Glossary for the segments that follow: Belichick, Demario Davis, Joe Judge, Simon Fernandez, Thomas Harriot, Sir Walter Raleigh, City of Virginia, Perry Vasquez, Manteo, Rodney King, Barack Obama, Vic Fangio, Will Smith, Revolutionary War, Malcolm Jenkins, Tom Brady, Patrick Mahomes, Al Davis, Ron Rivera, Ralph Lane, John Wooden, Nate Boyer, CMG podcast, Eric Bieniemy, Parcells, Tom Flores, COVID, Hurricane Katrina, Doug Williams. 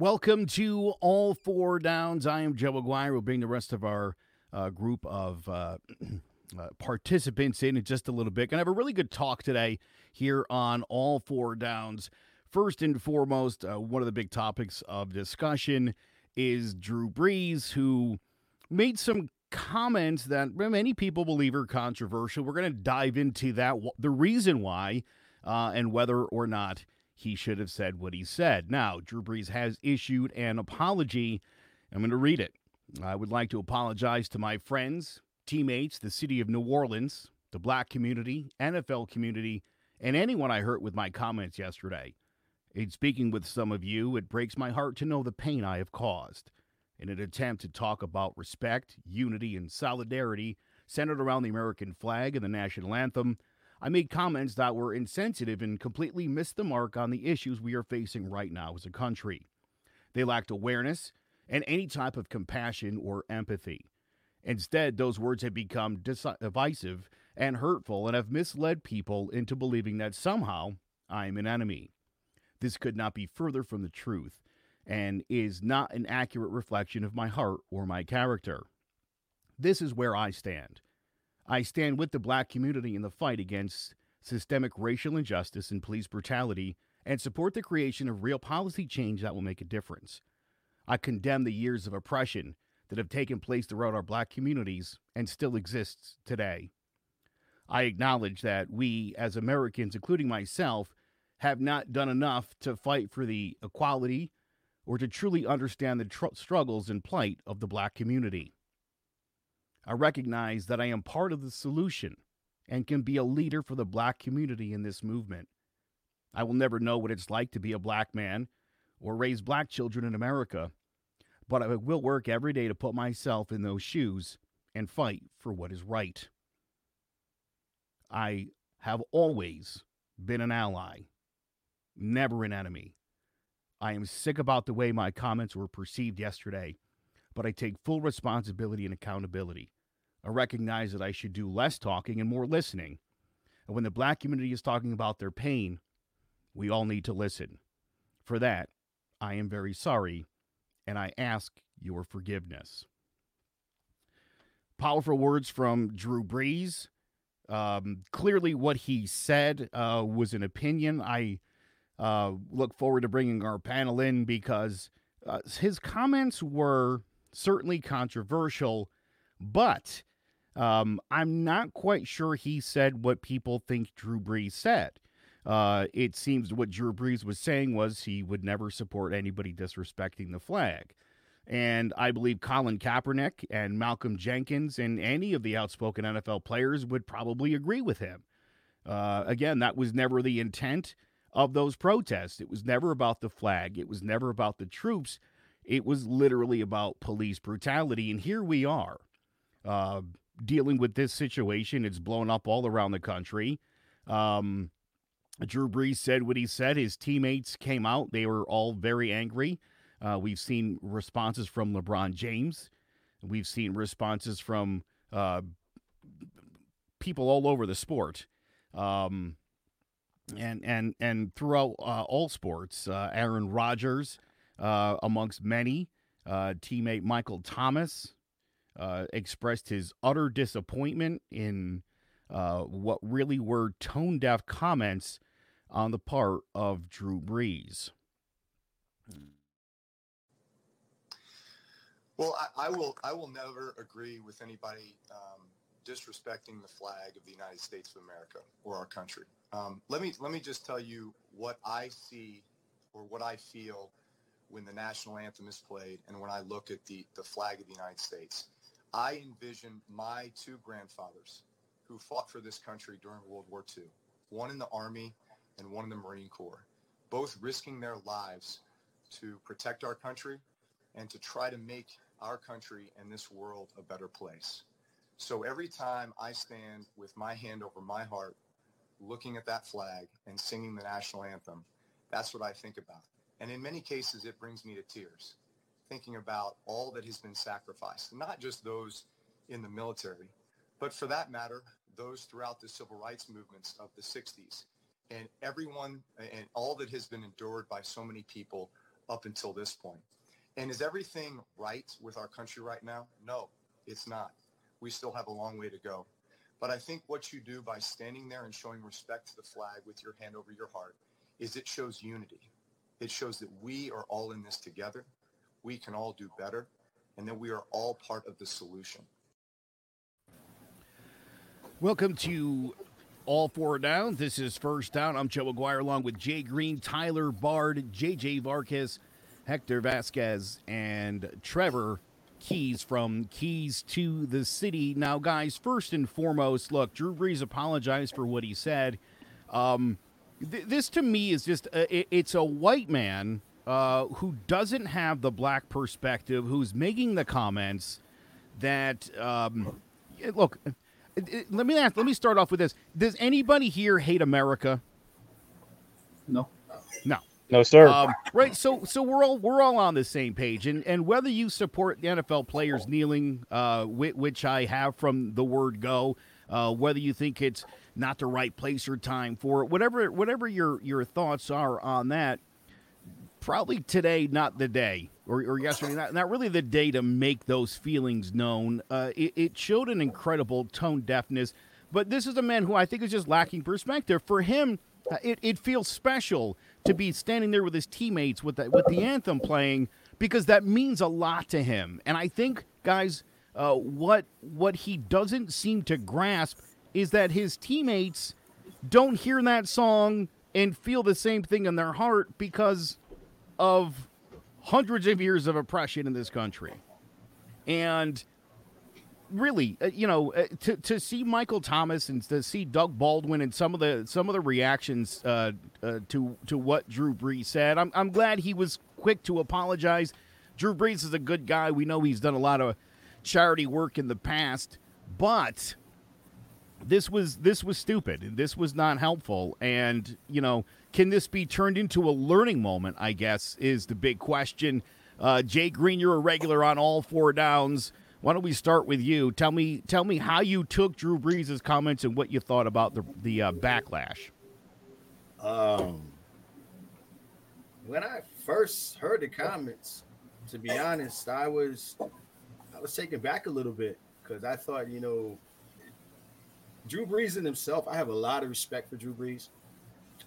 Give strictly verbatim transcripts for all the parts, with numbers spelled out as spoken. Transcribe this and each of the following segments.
Welcome to All Four Downs. I am Joe McGuire. We'll bring the rest of our uh, group of uh, uh, participants in in just a little bit. Going to have a really good talk today here on All Four Downs. First and foremost, uh, one of the big topics of discussion is Drew Brees, who made some comments that many people believe are controversial. We're going to dive into that, the reason why, uh, and whether or not he should have said what he said. Now, Drew Brees has issued an apology. I'm going to read it. I would like to apologize to my friends, teammates, the city of New Orleans, the black community, N F L community, and anyone I hurt with my comments yesterday. In speaking with some of you, it breaks my heart to know the pain I have caused. In an attempt to talk about respect, unity, and solidarity centered around the American flag and the national anthem, I made comments that were insensitive and completely missed the mark on the issues we are facing right now as a country. They lacked awareness and any type of compassion or empathy. Instead, those words have become divisive and hurtful and have misled people into believing that somehow I am an enemy. This could not be further from the truth and is not an accurate reflection of my heart or my character. This is where I stand. I stand with the black community in the fight against systemic racial injustice and police brutality and support the creation of real policy change that will make a difference. I condemn the years of oppression that have taken place throughout our black communities and still exists today. I acknowledge that we, as Americans, including myself, have not done enough to fight for the equality or to truly understand the tr- struggles and plight of the black community. I recognize that I am part of the solution and can be a leader for the black community in this movement. I will never know what it's like to be a black man or raise black children in America, but I will work every day to put myself in those shoes and fight for what is right. I have always been an ally, never an enemy. I am sick about the way my comments were perceived yesterday, but I take full responsibility and accountability. I recognize that I should do less talking and more listening. And when the black community is talking about their pain, we all need to listen. For that, I am very sorry, and I ask your forgiveness. Powerful words from Drew Brees. Um, clearly what he said uh, was an opinion. I uh, look forward to bringing our panel in because uh, his comments were certainly controversial, but um, I'm not quite sure he said what people think Drew Brees said. Uh, it seems what Drew Brees was saying was he would never support anybody disrespecting the flag. And I believe Colin Kaepernick and Malcolm Jenkins and any of the outspoken N F L players would probably agree with him. Uh, again, that was never the intent of those protests. It was never about the flag. It was never about the troops. It was literally about police brutality, and here we are uh, dealing with this situation. It's blown up all around the country. Um, Drew Brees said what he said. His teammates came out. They were all very angry. Uh, we've seen responses from LeBron James. We've seen responses from uh, people all over the sport um, and, and, and throughout uh, all sports. Uh, Aaron Rodgers, Uh, amongst many, uh, teammate Michael Thomas uh, expressed his utter disappointment in uh, what really were tone-deaf comments on the part of Drew Brees. Well, I, I will I will never agree with anybody um, disrespecting the flag of the United States of America or our country. Um, let me let me just tell you what I see or what I feel when the national anthem is played and when I look at the, the flag of the United States. I envision my two grandfathers who fought for this country during World War Two, one in the Army and one in the Marine Corps, both risking their lives to protect our country and to try to make our country and this world a better place. So every time I stand with my hand over my heart, looking at that flag and singing the national anthem, that's what I think about. And in many cases, it brings me to tears, thinking about all that has been sacrificed, not just those in the military, but for that matter, those throughout the civil rights movements of the sixties and everyone and all that has been endured by so many people up until this point. And is everything right with our country right now? No, it's not. We still have a long way to go. But I think what you do by standing there and showing respect to the flag with your hand over your heart is it shows unity. It shows that we are all in this together. We can all do better, and that we are all part of the solution. Welcome to All Four Downs. This is First Down. I'm Joe McGuire, along with Jay Green, Tyler Bard, J J Vargas, Hector Vasquez, and Trevor Keys from Keys to the City. Now, guys, first and foremost, look, Drew Brees apologized for what he said. Um, th- this, to me, is just a, it, it's a white man uh, who doesn't have the black perspective, who's making the comments that, um, look, let me ask, let me start off with this. Does anybody here hate America? No. No. No, sir. Um, right. So so we're all we're all on the same page. And and whether you support the N F L players kneeling, uh, which, which I have from the word go, uh, whether you think it's not the right place or time for it, whatever whatever your, your thoughts are on that, probably today, not the day, or, or yesterday, not, not really the day to make those feelings known. Uh, it, it showed an incredible tone deafness. But this is a man who I think is just lacking perspective. For him, it, it feels special to be standing there with his teammates with the, with the anthem playing, because that means a lot to him. And I think, guys, uh, what what he doesn't seem to grasp is that his teammates don't hear that song and feel the same thing in their heart because of hundreds of years of oppression in this country. And really, you know, to to see Michael Thomas and to see Doug Baldwin and some of the some of the reactions uh, uh, to to what Drew Brees said, I'm I'm glad he was quick to apologize. Drew Brees is a good guy. We know he's done a lot of charity work in the past, but this was this was stupid and this was not helpful. And you know, can this be turned into a learning moment, I guess, is the big question. Uh, Jay Green, you're a regular on All Four Downs. Why don't we start with you? Tell me, tell me how you took Drew Brees' comments and what you thought about the the uh, backlash. Um, when I first heard the comments, to be honest, I was I was taken back a little bit because I thought, you know, Drew Brees in himself. I have a lot of respect for Drew Brees.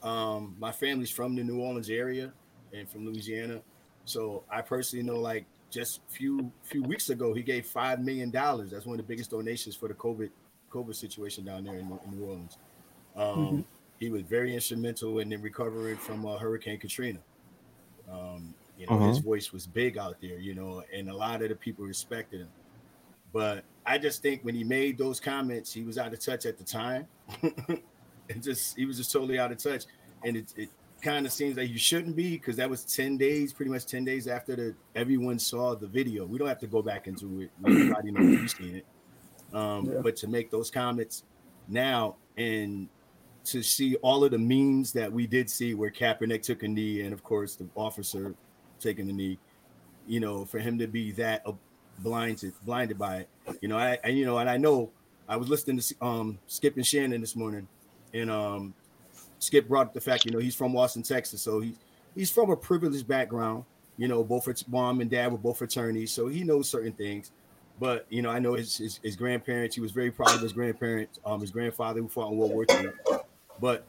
Um, my family's from the New Orleans area and from Louisiana, so I personally know like. Just a few few weeks ago, he gave five million dollars. That's one of the biggest donations for the COVID COVID situation down there in, in New Orleans. Um, mm-hmm. He was very instrumental in then recovering from uh, Hurricane Katrina. Um, you know, uh-huh. His voice was big out there, you know, and a lot of the people respected him. But I just think when he made those comments, he was out of touch at the time. And just he was just totally out of touch. And it, it kind of seems like you shouldn't be, because that was ten days, pretty much ten days after the everyone saw the video. We don't have to go back into it. Everybody knows you've seen it. Um, yeah. But to make those comments now and to see all of the memes that we did see where Kaepernick took a knee and, of course, the officer taking the knee, you know, for him to be that blinded, blinded by it. You know, I, I you know, and I know I was listening to um, Skip and Shannon this morning, and um, Skip brought up the fact, you know, he's from Austin, Texas, so he, he's from a privileged background. You know, both his mom and dad were both attorneys, so he knows certain things. But, you know, I know his his, his grandparents, he was very proud of his grandparents, um, his grandfather who fought in World War Two. But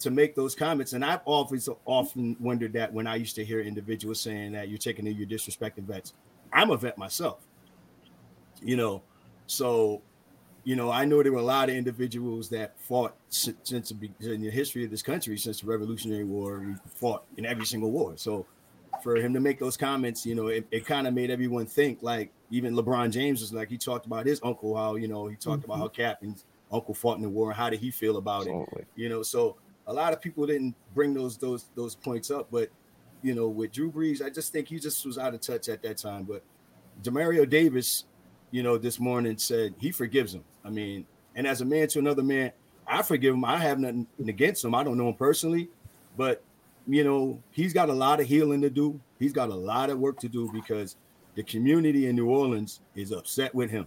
to make those comments, and I've always often wondered that when I used to hear individuals saying that you're taking in, you're disrespecting vets. I'm a vet myself, you know, so... You know, I know there were a lot of individuals that fought since in the history of this country, since the Revolutionary War, we fought in every single war. So for him to make those comments, you know, it, it kind of made everyone think, like even LeBron James was like, he talked about his uncle, how, you know, he talked mm-hmm. about how Cap and uncle fought in the war. How did he feel about Absolutely. It? You know, so a lot of people didn't bring those, those, those points up, but you know, with Drew Brees, I just think he just was out of touch at that time. But Demario Davis, you know, this morning said he forgives him. I mean, and as a man to another man, I forgive him. I have nothing against him. I don't know him personally, but, you know, he's got a lot of healing to do. He's got a lot of work to do because the community in New Orleans is upset with him.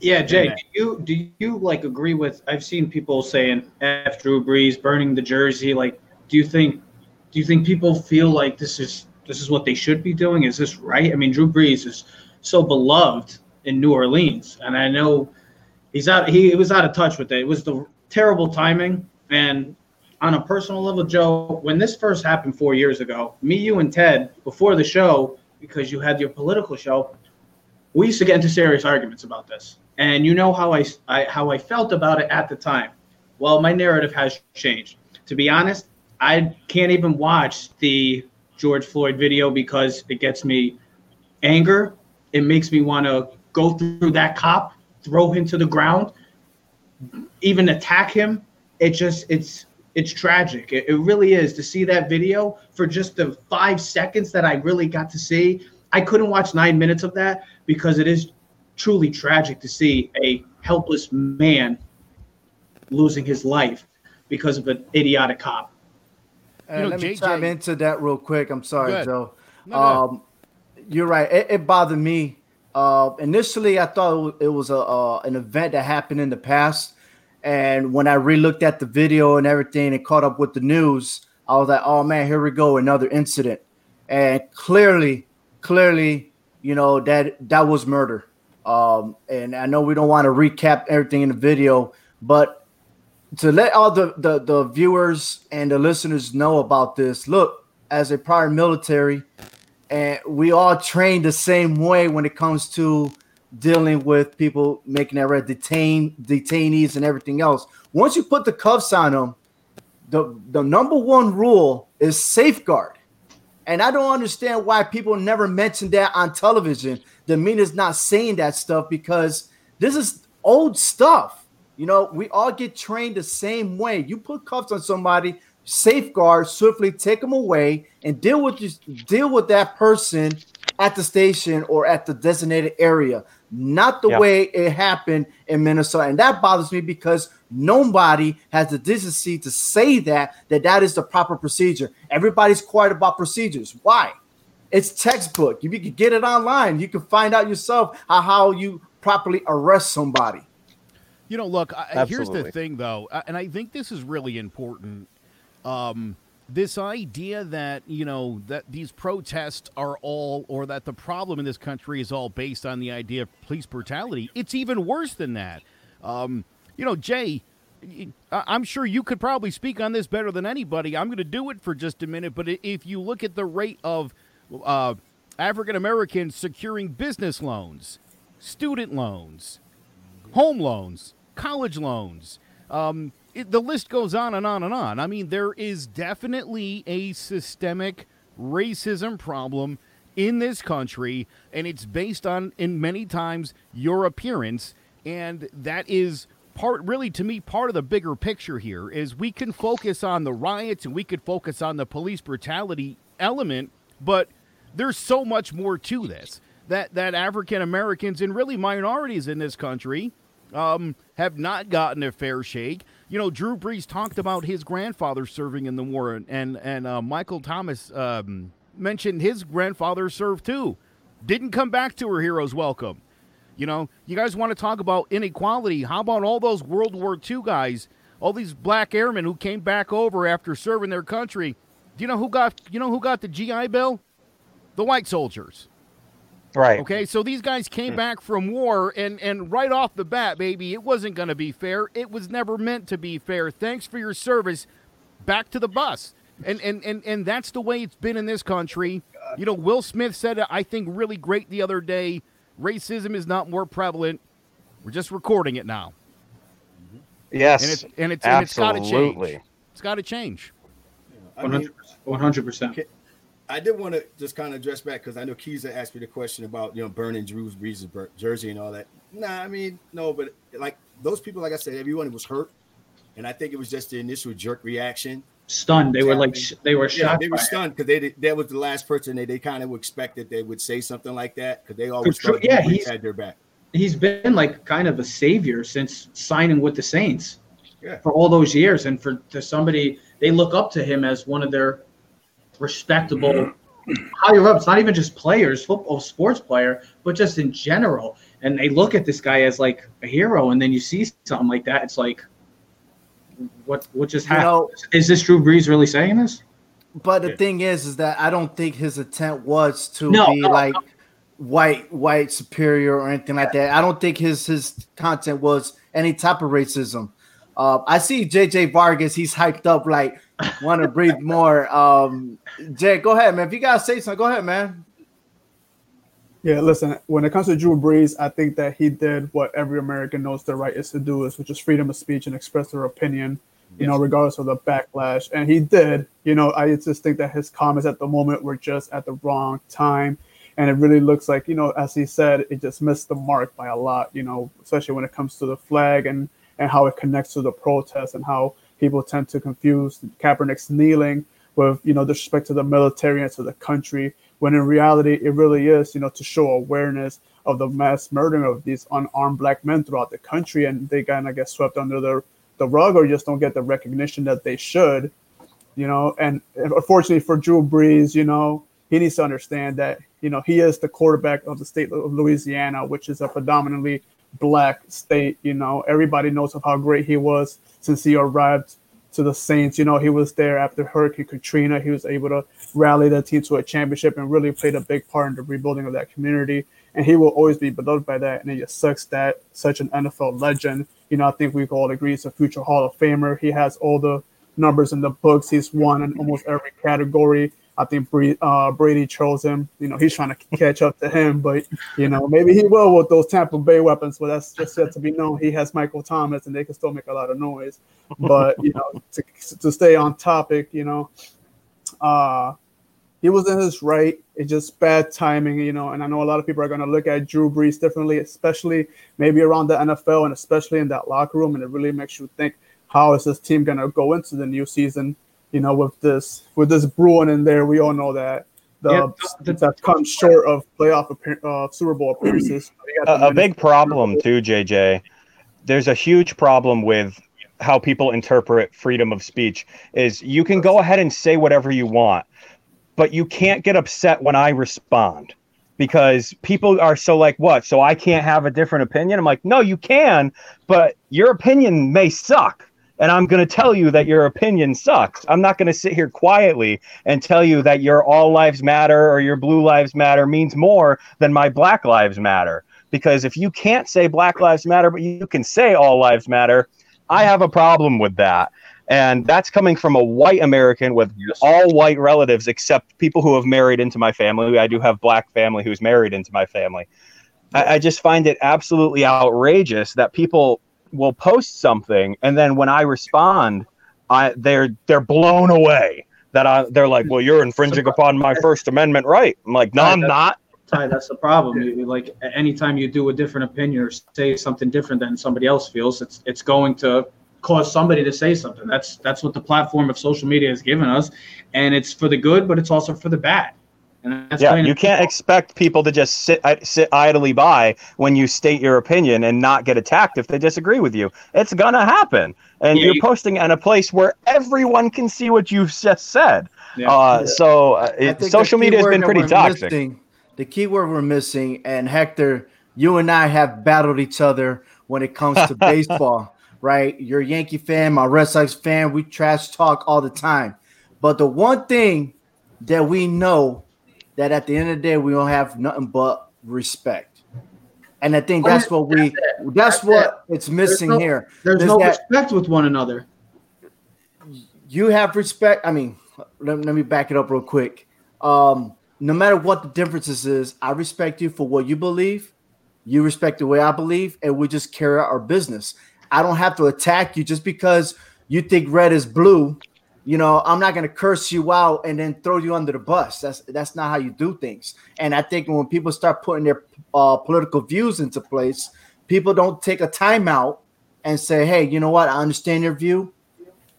Yeah, Jay, do you do you like agree with? I've seen people saying F Drew Brees, burning the jersey. Like, do you think do you think people feel like this is this is what they should be doing? Is this right? I mean, Drew Brees is so beloved in New Orleans, and I know he's out. He was out of touch with it. It was the terrible timing. And on a personal level, Joe, when this first happened four years ago, me, you, and Ted before the show, because you had your political show, we used to get into serious arguments about this. And you know how I, I how I felt about it at the time. Well, my narrative has changed. To be honest, I can't even watch the George Floyd video because it gets me anger. It makes me want to go through that cop, throw him to the ground, even attack him. It just it's it's tragic. It, it really is to see that video for just the five seconds that I really got to see. I couldn't watch nine minutes of that because it is truly tragic to see a helpless man losing his life because of an idiotic cop. Uh, you know, let me J J chime into that real quick. I'm sorry, Joe. No, um, no. You're right. It, it bothered me. Uh, initially, I thought it was a uh, an event that happened in the past. And when I relooked at the video and everything and caught up with the news, I was like, oh, man, here we go, another incident. And clearly, clearly, you know, that that was murder. Um, and I know we don't want to recap everything in the video, but to let all the, the, the viewers and the listeners know about this, look, as a prior military, and we all train the same way when it comes to dealing with people making that red detain detainees and everything else. Once you put the cuffs on them, the, the number one rule is safeguard. And I don't understand why people never mention that on television. The media's not saying that stuff because this is old stuff. You know, we all get trained the same way. You put cuffs on somebody, safeguard, swiftly take them away, and deal with deal with that person at the station or at the designated area. Not the yeah. way it happened in Minnesota. And that bothers me because nobody has the decency to say that, that that is the proper procedure. Everybody's quiet about procedures. Why? It's textbook. You can get it online. You can find out yourself how, how you properly arrest somebody. You know, look, I, here's the thing, though, and I think this is really important. Um, this idea that, you know, that these protests are all, or that the problem in this country is all based on the idea of police brutality. It's even worse than that. Um, you know, Jay, I'm sure you could probably speak on this better than anybody. I'm going to do it for just a minute. But if you look at the rate of uh, African-Americans securing business loans, student loans, home loans, college loans, um, it, the list goes on and on and on. I mean, there is definitely a systemic racism problem in this country, and it's based on, in many times, your appearance. And that is part, really, to me, part of the bigger picture here is we can focus on the riots and we could focus on the police brutality element, but there's so much more to this that, that African Americans and really minorities in this country um, have not gotten a fair shake. You know, Drew Brees talked about his grandfather serving in the war, and and uh, Michael Thomas um, mentioned his grandfather served too. Didn't come back to her hero's welcome. You know, you guys want to talk about inequality. How about all those World War Two guys, all these black airmen who came back over after serving their country? Do you know who got you know who got the G I Bill? The white soldiers. Right. Okay, so these guys came back from war, and, and right off the bat, baby, it wasn't going to be fair. It was never meant to be fair. Thanks for your service. Back to the bus. And and, and, and that's the way it's been in this country. You know, Will Smith said it, I think, really great the other day. Racism is not more prevalent. We're just recording it now. Yes, and it's and it's, it's got to change. It's got to change. one hundred percent. I did want to just kind of address back because I know Keezer asked me the question about, you know, burning Drew Brees' jersey and all that. Nah, I mean, no, but like those people, like I said, everyone was hurt, and I think it was just the initial jerk reaction. stunned. They were like, sh- they were shocked. Yeah, they were stunned because they that was the last person they, they kind of expected they would say something like that because they always thought yeah, he's had their back. He's been like kind of a savior since signing with the Saints yeah. for all those years. And for to somebody, they look up to him as one of their respectable mm-hmm. higher ups, not even just players, football, sports player, but just in general. And they look at this guy as like a hero. And then you see something like that. It's like, what, what just happened? You know, is this Drew Brees really saying this? But the yeah. thing is, is that I don't think his intent was to no, be no, like no. white, white superior or anything like that. I don't think his, his content was any type of racism. Uh, I see J J Vargas. He's hyped up, like want to breathe more. Um, Jay, go ahead, man. If you guys say something, go ahead, man. Yeah, listen, when it comes to Drew Brees, I think that he did what every American knows their right is to do, is which is freedom of speech and express their opinion, you yes. know, regardless of the backlash. And he did. You know, I just think that his comments at the moment were just at the wrong time. And it really looks like, you know, as he said, it just missed the mark by a lot, you know, especially when it comes to the flag and, and how it connects to the protest and how people tend to confuse Kaepernick's kneeling with, you know, disrespect to the military and to the country. When in reality, it really is, you know, to show awareness of the mass murdering of these unarmed black men throughout the country. And they kind of get swept under the, the rug or just don't get the recognition that they should, you know. And unfortunately for Drew Brees, you know, he needs to understand that, you know, he is the quarterback of the state of Louisiana, which is a predominantly black state. You know, everybody knows of how great he was since he arrived to the Saints. You know, he was there after Hurricane Katrina. He was able to rally the team to a championship and really played a big part in the rebuilding of that community. And he will always be beloved by that. And it just sucks that such an N F L legend, you know, I think we can all agree he's a future Hall of Famer. He has all the numbers in the books. He's won in almost every category. I think uh, Brady chose him. You know, he's trying to catch up to him, but, you know, maybe he will with those Tampa Bay weapons, but that's just yet to be known. He has Michael Thomas, and they can still make a lot of noise. But, you know, to, to stay on topic, you know, uh, he was in his right. It's just bad timing, you know, and I know a lot of people are going to look at Drew Brees differently, especially maybe around the N F L and especially in that locker room, and it really makes you think, how is this team going to go into the new season? You know, with this with this brewing in there, we all know that the, yeah, the, the that comes short of playoff uh, Super Bowl appearances. A, a big problem too, J J. There's a huge problem with how people interpret freedom of speech. Is you can go ahead and say whatever you want, but you can't get upset when I respond because people are so like, what? So I can't have a different opinion? I'm like, no, you can, but your opinion may suck. And I'm going to tell you that your opinion sucks. I'm not going to sit here quietly and tell you that your all lives matter or your blue lives matter means more than my black lives matter. Because if you can't say black lives matter, but you can say all lives matter, I have a problem with that. And that's coming from a white American with all white relatives, except people who have married into my family. I do have black family who's married into my family. I, I just find it absolutely outrageous that people will post something, and then when I respond, I they're they're blown away that I they're like, well, you're infringing upon my First Amendment right. I'm like, no, Ty, I'm not. Ty, that's the problem. You, like, anytime you do a different opinion or say something different than somebody else feels, it's it's going to cause somebody to say something. That's that's what the platform of social media has given us, and it's for the good, but it's also for the bad. And that's yeah, you can't expect people to just sit sit idly by when you state your opinion and not get attacked if they disagree with you. It's going to happen. And yeah, you're you, posting in a place where everyone can see what you've just said. Yeah, uh, yeah. So uh, it, social media has been pretty toxic. Missing, the key word we're missing, and Hector, you and I have battled each other when it comes to baseball, right? You're a Yankee fan, my Red Sox fan. We trash talk all the time. But the one thing that we know that at the end of the day, we don't have nothing but respect. And I think that's what we – that's what it's missing here. There's no respect with one another. You have respect – I mean, let, let me back it up real quick. Um, no matter what the differences is, I respect you for what you believe. You respect the way I believe, and we just carry out our business. I don't have to attack you just because you think red is blue. – You know, I'm not going to curse you out and then throw you under the bus. That's that's not how you do things. And I think when people start putting their uh, political views into place, people don't take a time out and say, hey, you know what? I understand your view.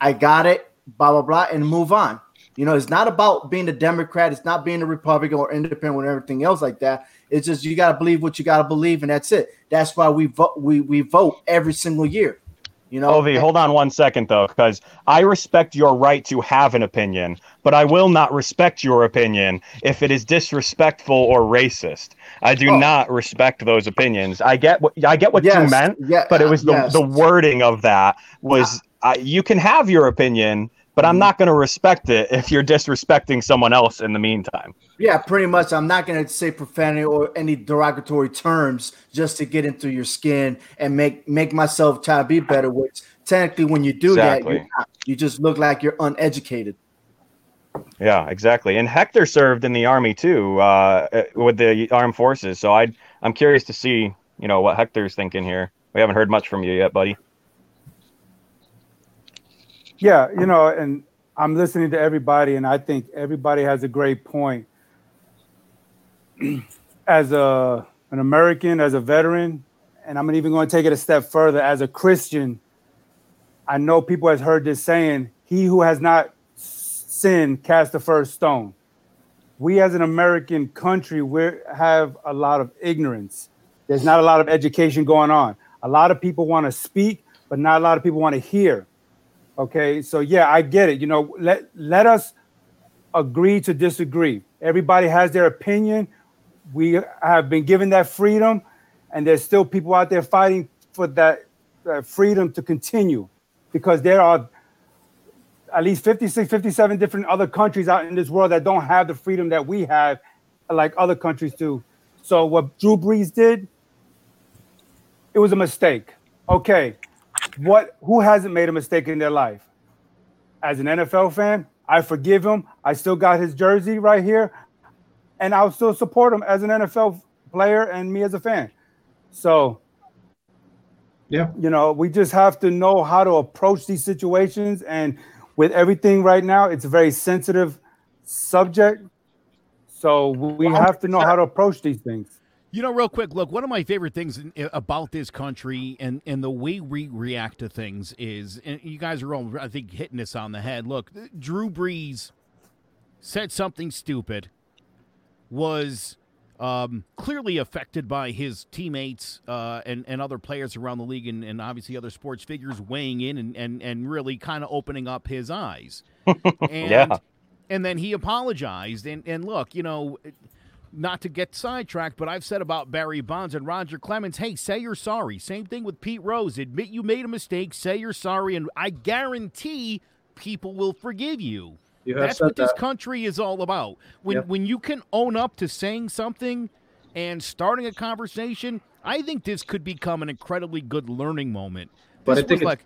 I got it. blah, blah, blah, and move on. You know, it's not about being a Democrat. It's not being a Republican or independent or everything else like that. It's just you got to believe what you got to believe, and that's it. That's why we vote. We we vote every single year. You know, Ovi, hold on one second, though, because I respect your right to have an opinion, but I will not respect your opinion if it is disrespectful or racist. I do oh. not respect those opinions. I get what I get what yes. you meant, yeah, but it was the, yes. the wording of that was yeah. uh, you can have your opinion, but I'm not going to respect it if you're disrespecting someone else in the meantime. Yeah, pretty much. I'm not going to say profanity or any derogatory terms just to get into your skin and make, make myself try to be better, which technically when you do exactly. that, you're not. You just look like you're uneducated. Yeah, exactly. And Hector served in the Army too, uh, with the armed forces. So I'd, I'm curious to see, you know, what Hector's thinking here. We haven't heard much from you yet, buddy. Yeah, you know, and I'm listening to everybody, and I think everybody has a great point. As a an American, as a veteran, and I'm even going to take it a step further, as a Christian, I know people have heard this saying, he who has not sinned, cast the first stone. We as an American country, we have a lot of ignorance. There's not a lot of education going on. A lot of people want to speak, but not a lot of people want to hear. Okay, so yeah, I get it. You know, let let us agree to disagree. Everybody has their opinion. We have been given that freedom, and there's still people out there fighting for that, that freedom to continue, because there are at least fifty-six, fifty-seven different other countries out in this world that don't have the freedom that we have, like other countries do. So what Drew Brees did, it was a mistake. Okay. What? Who hasn't made a mistake in their life? As an N F L fan, I forgive him. I still got his jersey right here, and I'll still support him as an N F L player and me as a fan. So, yeah, you know, we just have to know how to approach these situations. And with everything right now, it's a very sensitive subject. So we have to know how to approach these things. You know, real quick, look, one of my favorite things about this country and, and the way we react to things is, and you guys are all, I think, hitting this on the head. Look, Drew Brees said something stupid, was um, clearly affected by his teammates uh, and, and other players around the league and, and obviously other sports figures weighing in and, and, and really kind of opening up his eyes. and, yeah. And then he apologized. And, and look, you know... Not to get sidetracked, but I've said about Barry Bonds and Roger Clemens, hey, say you're sorry. Same thing with Pete Rose. Admit you made a mistake, say you're sorry, and I guarantee people will forgive you. you That's what that. This country is all about. When yep. when you can own up to saying something and starting a conversation, I think this could become an incredibly good learning moment. But this I think was like,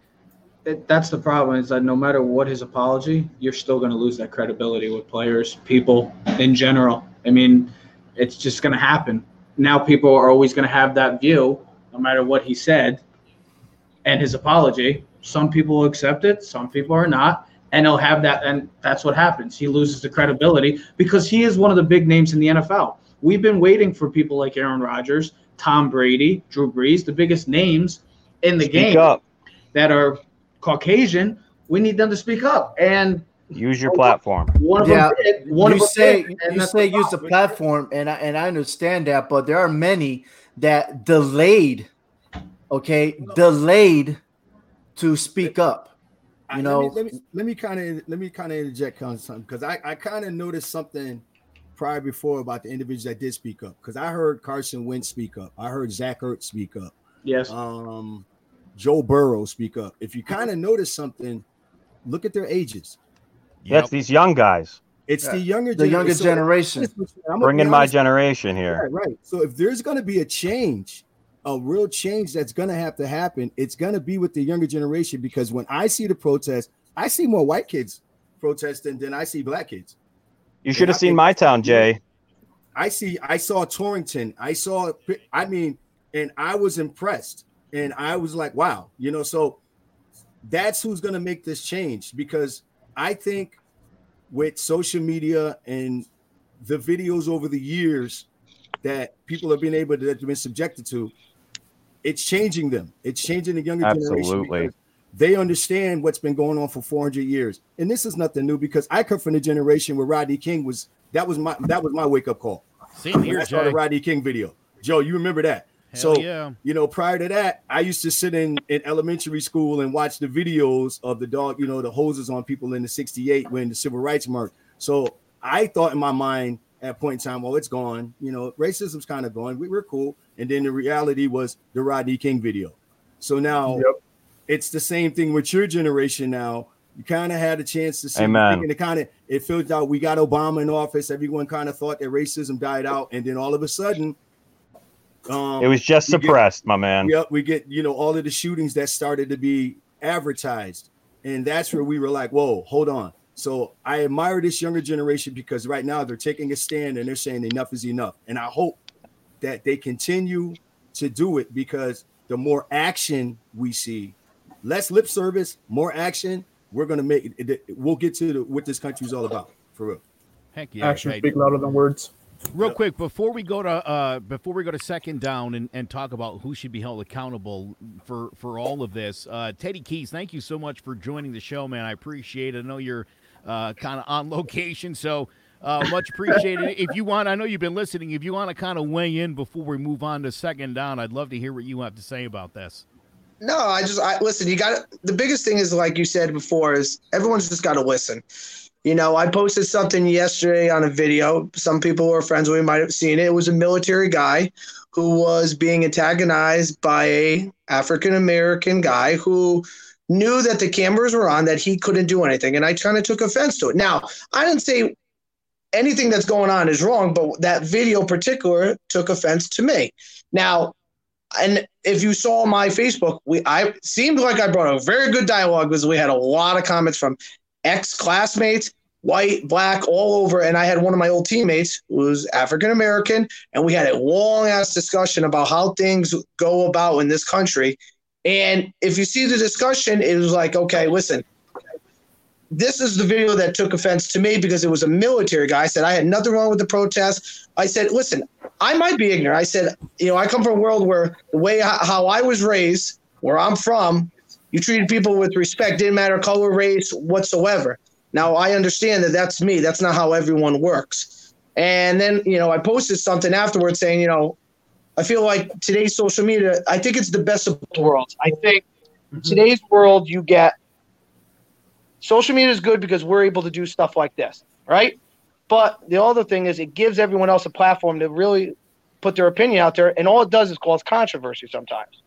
It, that's the problem, is that no matter what his apology, you're still going to lose that credibility with players, people in general. I mean, it's just going to happen. Now people are always going to have that view, no matter what he said and his apology. Some people will accept it, some people are not, and he'll have that, and that's what happens. He loses the credibility because he is one of the big names in the N F L. We've been waiting for people like Aaron Rodgers, Tom Brady, Drew Brees, the biggest names in the game up. that are Caucasian. We need them to speak up and use your platform. One of yeah, them one you of say them you say the use the platform, and I, and I understand that, but there are many that delayed, okay, delayed to speak up. You know, let me let me kind of let me kind of interject on something, because I I kind of noticed something prior before about the individuals that did speak up, because I heard Carson Wentz speak up, I heard Zach Ertz speak up, yes, um, Joe Burrow speak up. If you kind of notice something, look at their ages. That's yep. these young guys. It's yeah. the younger, the younger so generation. Bringing my generation here. Yeah, right. So if there's going to be a change, a real change that's going to have to happen, it's going to be with the younger generation, because when I see the protest, I see more white kids protesting than I see black kids. You should have seen my town, Jay. I see. I saw Torrington. I saw. I mean, and I was impressed, and I was like, wow, you know. So that's who's going to make this change, because I think with social media and the videos over the years that people have been able to have been subjected to, it's changing them. It's changing the younger Absolutely. generation. They understand what's been going on for four hundred years. And this is nothing new, because I come from the generation where Rodney King was, that was my, that was my wake up call. Same here, I saw the Rodney King video. Joe, you remember that? Hell so, yeah. You know, prior to that, I used to sit in, in elementary school and watch the videos of the dog, you know, the hoses on people in the sixty-eight when the civil rights march. So I thought in my mind at point in time, well, it's gone. You know, racism's kind of gone. We were cool. And then the reality was the Rodney King video. So now yep. It's the same thing with your generation now. You kind of had a chance to see Amen. And it kind of it filled out. We got Obama in office. Everyone kind of thought that racism died out. And then all of a sudden. Um, it was just suppressed, get, my man. Yep. We get, you know, all of the shootings that started to be advertised. And that's where we were like, whoa, hold on. So I admire this younger generation, because right now they're taking a stand and they're saying enough is enough. And I hope that they continue to do it, because the more action we see, less lip service, more action. We're going to make it. We'll get to the, what this country is all about, for real. Heck yeah. Actions speak louder than words. Real quick, before we go to uh, before we go to second down and, and talk about who should be held accountable for, for all of this, uh, Teddy Keys, thank you so much for joining the show, man. I appreciate it. I know you're uh, kind of on location, so uh, much appreciated. If you want, I know you've been listening. If you want to kind of weigh in before we move on to second down, I'd love to hear what you have to say about this. No, I just I, listen. You got the biggest thing is, like you said before, is everyone's just got to listen. You know, I posted something yesterday on a video. Some people who are friends with me might have seen it. It was a military guy who was being antagonized by a African American guy who knew that the cameras were on, that he couldn't do anything, and I kind of took offense to it. Now, I didn't say anything that's going on is wrong, but that video in particular took offense to me. Now. And if you saw my Facebook, we I seemed like I brought a very good dialogue, because we had a lot of comments from ex-classmates, white, black, all over. And I had one of my old teammates who was African-American, and we had a long-ass discussion about how things go about in this country. And if you see the discussion, it was like, okay, listen, this is the video that took offense to me, because it was a military guy. I said, I had nothing wrong with the protest. I said, listen, I might be ignorant. I said, you know, I come from a world where the way how I was raised, where I'm from, you treated people with respect, didn't matter color, race, whatsoever. Now, I understand that that's me. That's not how everyone works. And then, you know, I posted something afterwards saying, you know, I feel like today's social media, I think it's the best of both worlds. I think mm-hmm. today's world you get. Social media is good because we're able to do stuff like this, right? But the other thing is it gives everyone else a platform to really put their opinion out there, and all it does is cause controversy sometimes.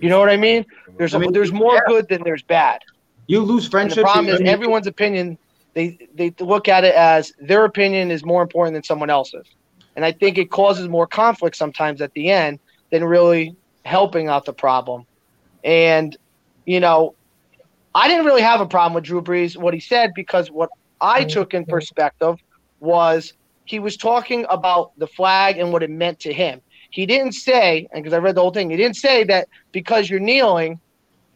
You know what I mean? There's a, I mean, there's more yeah. good than there's bad. You lose friendships. And the problem is everyone's opinion, they, they look at it as their opinion is more important than someone else's. And I think it causes more conflict sometimes at the end than really helping out the problem. And, you know, I didn't really have a problem with Drew Brees, what he said, because what I took in perspective was he was talking about the flag and what it meant to him. He didn't say, and because I read the whole thing, he didn't say that because you're kneeling,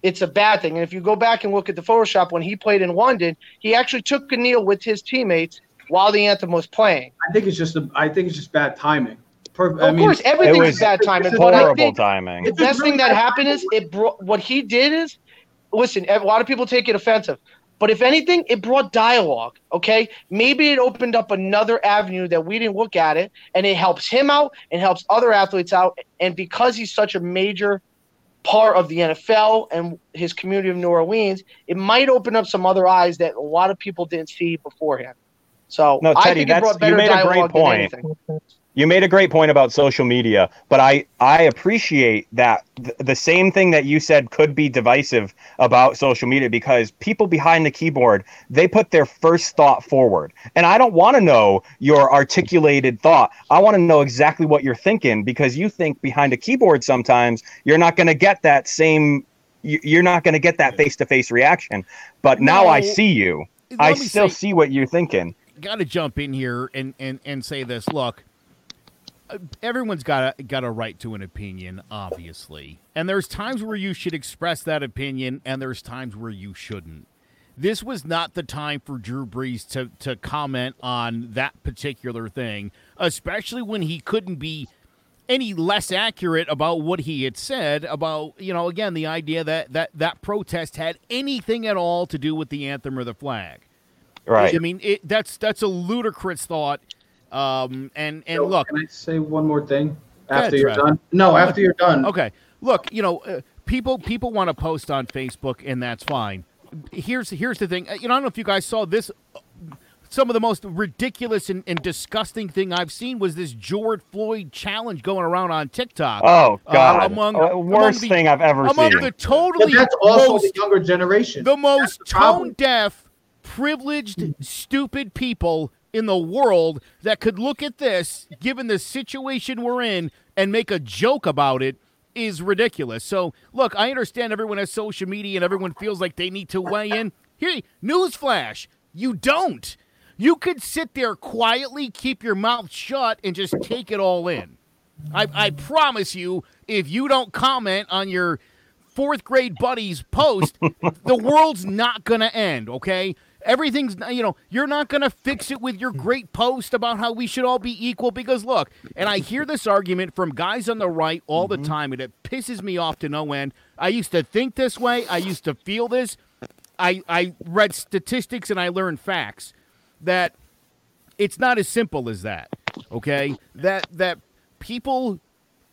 it's a bad thing. And if you go back and look at the Photoshop, when he played in London, he actually took a kneel with his teammates while the anthem was playing. I think it's just a, I think it's just bad timing. Perfect. Of I mean, course, everything was, is bad timing. Horrible I think timing. The best really thing that happened is it brought, what he did is, listen, a lot of people take it offensive, but if anything, it brought dialogue, okay? Maybe it opened up another avenue that we didn't look at it, and it helps him out and helps other athletes out. And because he's such a major part of the N F L and his community of New Orleans, it might open up some other eyes that a lot of people didn't see beforehand. So no, Teddy, I think it brought better dialogue than anything. You made a great point about social media, but I, I appreciate that th- the same thing that you said could be divisive about social media, because people behind the keyboard, they put their first thought forward. And I don't want to know your articulated thought. I want to know exactly what you're thinking, because you think behind a keyboard sometimes you're not going to get that same – you're not going to get that face-to-face reaction. But now no, I see you. I still say, see what you're thinking. Got to jump in here and, and, and say this. Look. Everyone's got a, got a right to an opinion, obviously. And there's times where you should express that opinion, and there's times where you shouldn't. This was not the time for Drew Brees to, to comment on that particular thing, especially when he couldn't be any less accurate about what he had said about, you know, again, the idea that that, that protest had anything at all to do with the anthem or the flag. Right. I mean, it, that's that's a ludicrous thought. Um, and, and so, look. Can I say one more thing after you're done? No, after you're done. Okay. Look, you know, uh, people people want to post on Facebook, and that's fine. Here's here's the thing. You know, I don't know if you guys saw this. Some of the most ridiculous and, and disgusting thing I've seen was this George Floyd challenge going around on TikTok. Oh, God. Uh, among, uh, worst among the, thing I've ever among seen. Among the totally that's also most, the younger generation. The most tone-deaf, privileged, stupid people in the world that could look at this, given the situation we're in, and make a joke about it is ridiculous. So, look, I understand everyone has social media and everyone feels like they need to weigh in. Here, newsflash, you don't. You could sit there quietly, keep your mouth shut, and just take it all in. I, I promise you, if you don't comment on your fourth grade buddy's post, the world's not going to end, okay? Everything's, you know, you're not going to fix it with your great post about how we should all be equal because, look, and I hear this argument from guys on the right all mm-hmm. the time, and it pisses me off to no end. I used to think this way. I used to feel this. I, I read statistics and I learned facts. That it's not as simple as that, okay? That that people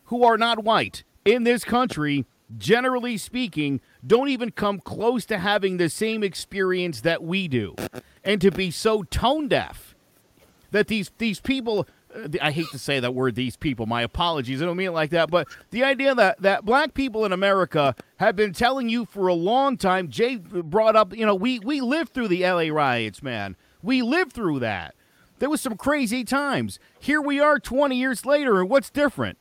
who are not white in this country, generally speaking, don't even come close to having the same experience that we do. And to be so tone-deaf that these, these people, I hate to say that word, these people, my apologies, I don't mean it like that, but the idea that, that black people in America have been telling you for a long time, Jay brought up, you know, we, we lived through the L A riots, man. We lived through that. There was some crazy times. Here we are twenty years later, and what's different?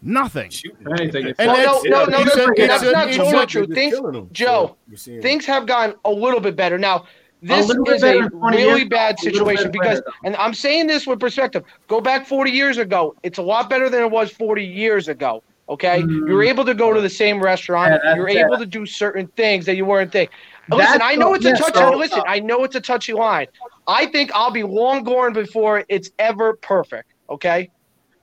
Nothing. Anything. And well, that's, no, no, no, that's, a, that's a, not totally a, true. Things, Joe, yeah, things have gotten a little bit better. Now, this a is a really years, bad situation because, better. and I'm saying this with perspective, go back forty years ago. It's a lot better than it was forty years ago, okay? Mm. You're able to go to the same restaurant. Yeah, You're able that. to do certain things that you weren't thinking. Listen, I know it's a touchy. Listen, I know it's a touchy line. I think I'll be long gone before it's ever perfect. Okay,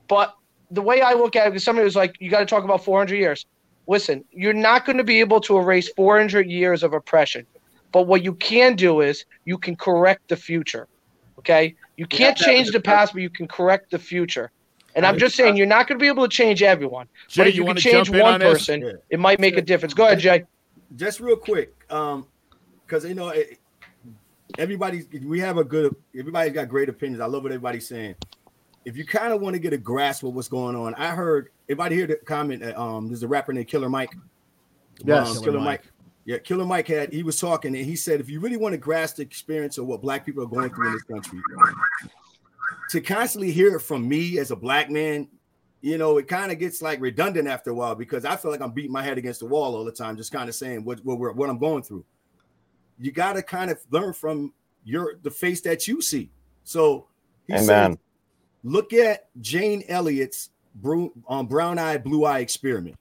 but the way I look at it, somebody was like, "You got to talk about four hundred years." Listen, you're not going to be able to erase four hundred years of oppression, but what you can do is you can correct the future. Okay, you can't change the past, but you can correct the future. And I'm just saying, you're not going to be able to change everyone, but if you can change one person, it might make a difference. Go ahead, Jay. Just real quick. Um, Because, you know, it, everybody's we have a good everybody's got great opinions. I love what everybody's saying. If you kind of want to get a grasp of what's going on, I heard everybody hear the comment. Uh, um, there's a rapper named Killer Mike. Yes, um, Killer, Killer Mike. Mike. Yeah, Killer Mike had he was talking and he said, if you really want to grasp the experience of what black people are going through in this country, to constantly hear it from me as a black man, you know, it kind of gets like redundant after a while because I feel like I'm beating my head against the wall all the time, just kind of saying what what, we're, what I'm going through. You got to kind of learn from your the face that you see. So he said, look at Jane Elliott's um, brown eye, blue eye experiment.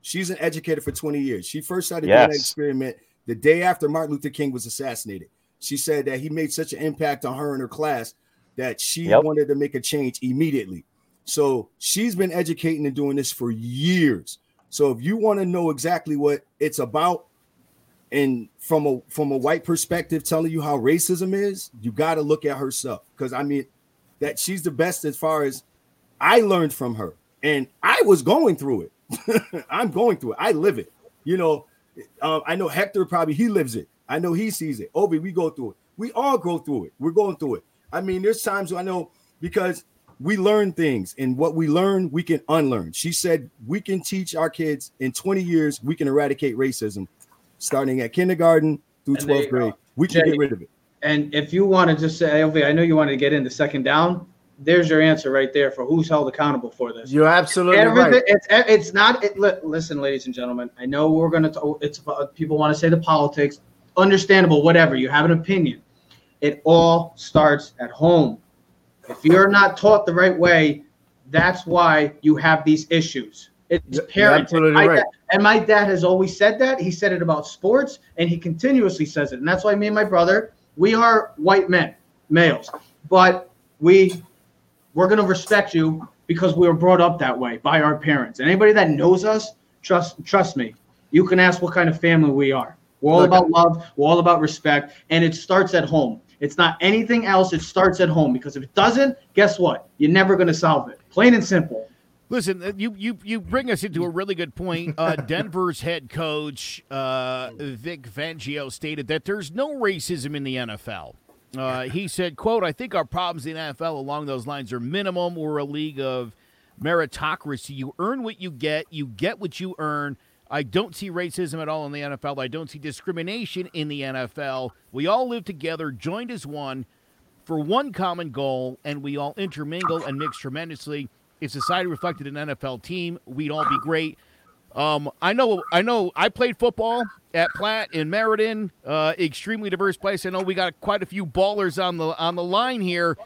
She's an educator for twenty years. She first started yes. doing that experiment the day after Martin Luther King was assassinated. She said that he made such an impact on her and her class that she yep. wanted to make a change immediately. So she's been educating and doing this for years. So if you want to know exactly what it's about, and from a from a white perspective, telling you how racism is, you got to look at herself. Because, I mean, that she's the best as far as I learned from her. And I was going through it. I'm going through it. I live it. You know, uh, I know Hector probably, he lives it. I know he sees it. Obi, we go through it. We all go through it. We're going through it. I mean, there's times I know because we learn things. And what we learn, we can unlearn. She said we can teach our kids in twenty years, we can eradicate racism. Starting at kindergarten through twelfth grade, we can Jay, get rid of it. And if you want to just say, L V, I know you wanted to get into second down. There's your answer right there for who's held accountable for this. You're absolutely Everything, right. It's, it's not. It, listen, ladies and gentlemen, I know we're going to. It's about, people want to say the politics, understandable, whatever. You have an opinion. It all starts at home. If you're not taught the right way, that's why you have these issues. It's parents. And my, right. dad, and my dad has always said that. He said it about sports, and he continuously says it. And that's why me and my brother, we are white men, males. But we, we're going to respect you because we were brought up that way by our parents. And anybody that knows us, trust trust me, you can ask what kind of family we are. We're all Look, about love. We're all about respect. And it starts at home. It's not anything else. It starts at home, because if it doesn't, guess what? You're never going to solve it. Plain and simple. Listen, you you you bring us into a really good point. Uh, Denver's head coach, uh, Vic Fangio, stated that there's no racism in the N F L. Uh, he said, quote, I think our problems in the N F L along those lines are minimum. We're a league of meritocracy. You earn what you get. You get what you earn. I don't see racism at all in the N F L. I don't see discrimination in the N F L. We all live together, joined as one, for one common goal, and we all intermingle and mix tremendously. If society reflected an N F L team, we'd all be great. Um, I know I know. I played football at Platt in Meriden, uh, extremely diverse place. I know we got quite a few ballers on the on the line here.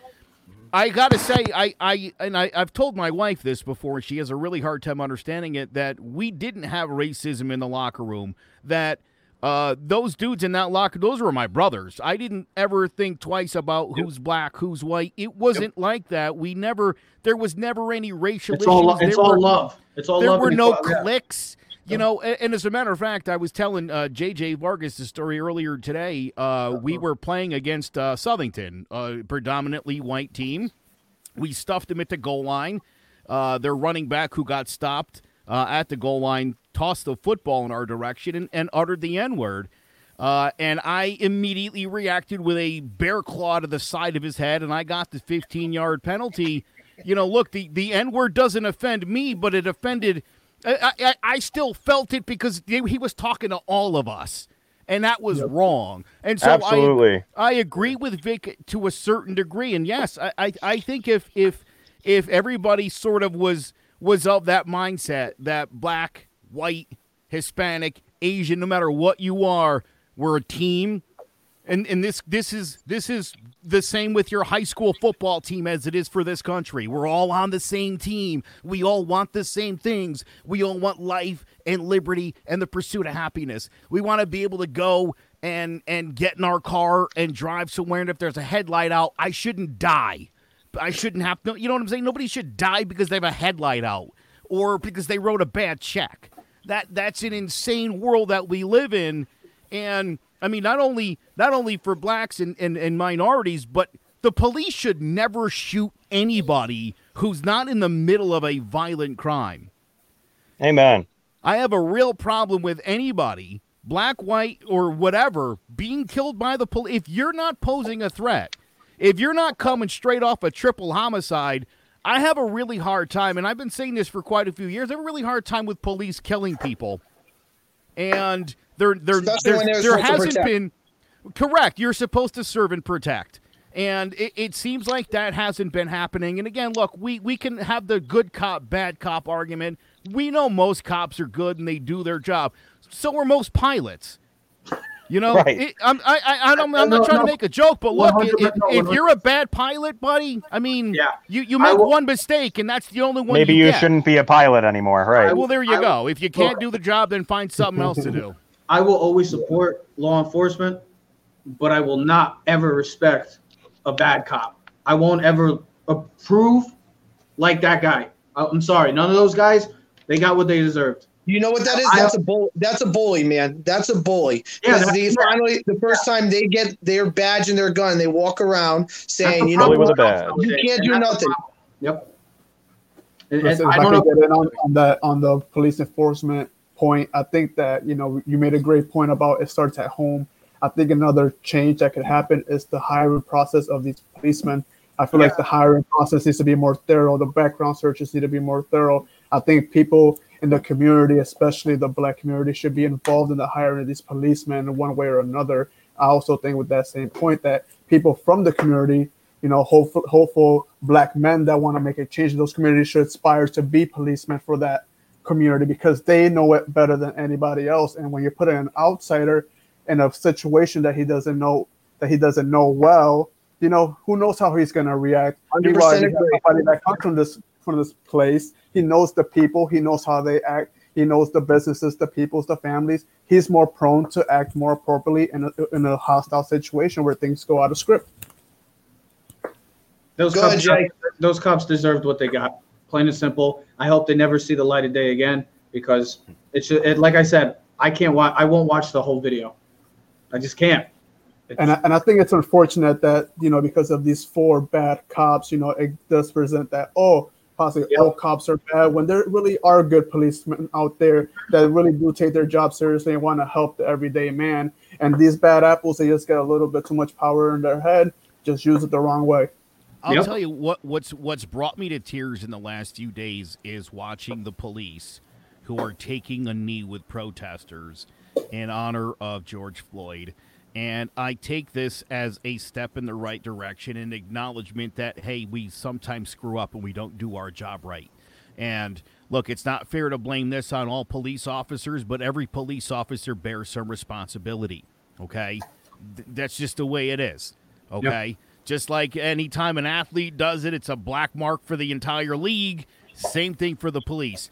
I got to say, I, I and I, I've told my wife this before, and she has a really hard time understanding it, that we didn't have racism in the locker room, that uh, those dudes in that locker, those were my brothers. I didn't ever think twice about yep. who's black, who's white. It wasn't yep. like that. We never, there was never any racial it's issues. All, it's all were, love. It's all there love. There were no love. Cliques. Yeah. You know, and, and as a matter of fact, I was telling uh, J J Vargas the story earlier today. Uh, we were playing against uh, Southington, a predominantly white team. We stuffed them at the goal line. Uh, their running back, who got stopped uh, at the goal line, tossed the football in our direction and, and uttered the N-word. Uh, and I immediately reacted with a bear claw to the side of his head, and I got the fifteen-yard penalty. You know, look, the, the N-word doesn't offend me, but it offended I, I, I still felt it because he was talking to all of us, and that was yep. wrong. And so Absolutely. I, I agree with Vic to a certain degree. And yes, I, I, I think if if if everybody sort of was was of that mindset that black, white, Hispanic, Asian, no matter what you are, we're a team. And and this this is this is the same with your high school football team as it is for this country. We're all on the same team. We all want the same things. We all want life and liberty and the pursuit of happiness. We want to be able to go and and get in our car and drive somewhere. And if there's a headlight out, I shouldn't die. I shouldn't have to. You know what I'm saying? Nobody should die because they have a headlight out or because they wrote a bad check. That that's an insane world that we live in. And I mean, not only not only for blacks and, and, and minorities, but the police should never shoot anybody who's not in the middle of a violent crime. Amen. I have a real problem with anybody, black, white, or whatever, being killed by the police. If you're not posing a threat, if you're not coming straight off a triple homicide, I have a really hard time, and I've been saying this for quite a few years, I have a really hard time with police killing people. And there, there, there, there hasn't been correct. You're supposed to serve and protect. And it, it seems like that hasn't been happening. And again, look, we, we can have the good cop, bad cop argument. We know most cops are good and they do their job. So are most pilots. You know, right. it, I'm, I, I, I don't, I'm not no, trying no. to make a joke, but look, it, it, if you're a bad pilot, buddy, I mean, yeah. you, you make will, one mistake, and that's the only one maybe you Maybe you get. shouldn't be a pilot anymore, right? Will, well, there you I go. Will, if you can't look, do the job, then find something else to do. I will always support law enforcement, but I will not ever respect a bad cop. I won't ever approve like that guy. I, I'm sorry. None of those guys, they got what they deserved. You know what that is? That's a bully. That's a bully, man. That's a bully. Yeah, they finally, the first time they get their badge and their gun, they walk around saying, "You know, you can't do nothing." Yep. And, and I, I don't know. Get in on, on the on the police enforcement point, I think that you know you made a great point about it starts at home. I think another change that could happen is the hiring process of these policemen. I feel yeah. like the hiring process needs to be more thorough. The background searches need to be more thorough. I think people in the community, especially the black community, should be involved in the hiring of these policemen one way or another. I also think with that same point that people from the community, you know, hopeful, hopeful black men that want to make a change in those communities should aspire to be policemen for that community because they know it better than anybody else. And when you put an outsider in a situation that he doesn't know, that he doesn't know well, you know, who knows how he's going to react. Meanwhile, you got somebody that comes from this from this place. He knows the people. He knows how they act. He knows the businesses, the peoples, the families. He's more prone to act more appropriately in a, in a hostile situation where things go out of script. Those, Go cops, ahead, Jake. those cops deserved what they got. plain and simple. I hope they never see the light of day again, because it's it, like I said, I can't watch. I won't watch the whole video. I just can't. It's, and I, and I think it's unfortunate that, you know, because of these four bad cops, you know, it does present that, oh, possibly yeah. all cops are bad, when there really are good policemen out there that really do take their job seriously and want to help the everyday man. And these bad apples, they just get a little bit too much power in their head, just use it the wrong way. I'll yep. tell you what, what's what's brought me to tears in the last few days is watching the police who are taking a knee with protesters in honor of George Floyd. And I take this as a step in the right direction and acknowledgement that, hey, we sometimes screw up and we don't do our job right. And look, it's not fair to blame this on all police officers, but every police officer bears some responsibility. Okay. Th- that's just the way it is. Okay. Yep. Just like any time an athlete does it, it's a black mark for the entire league. Same thing for the police.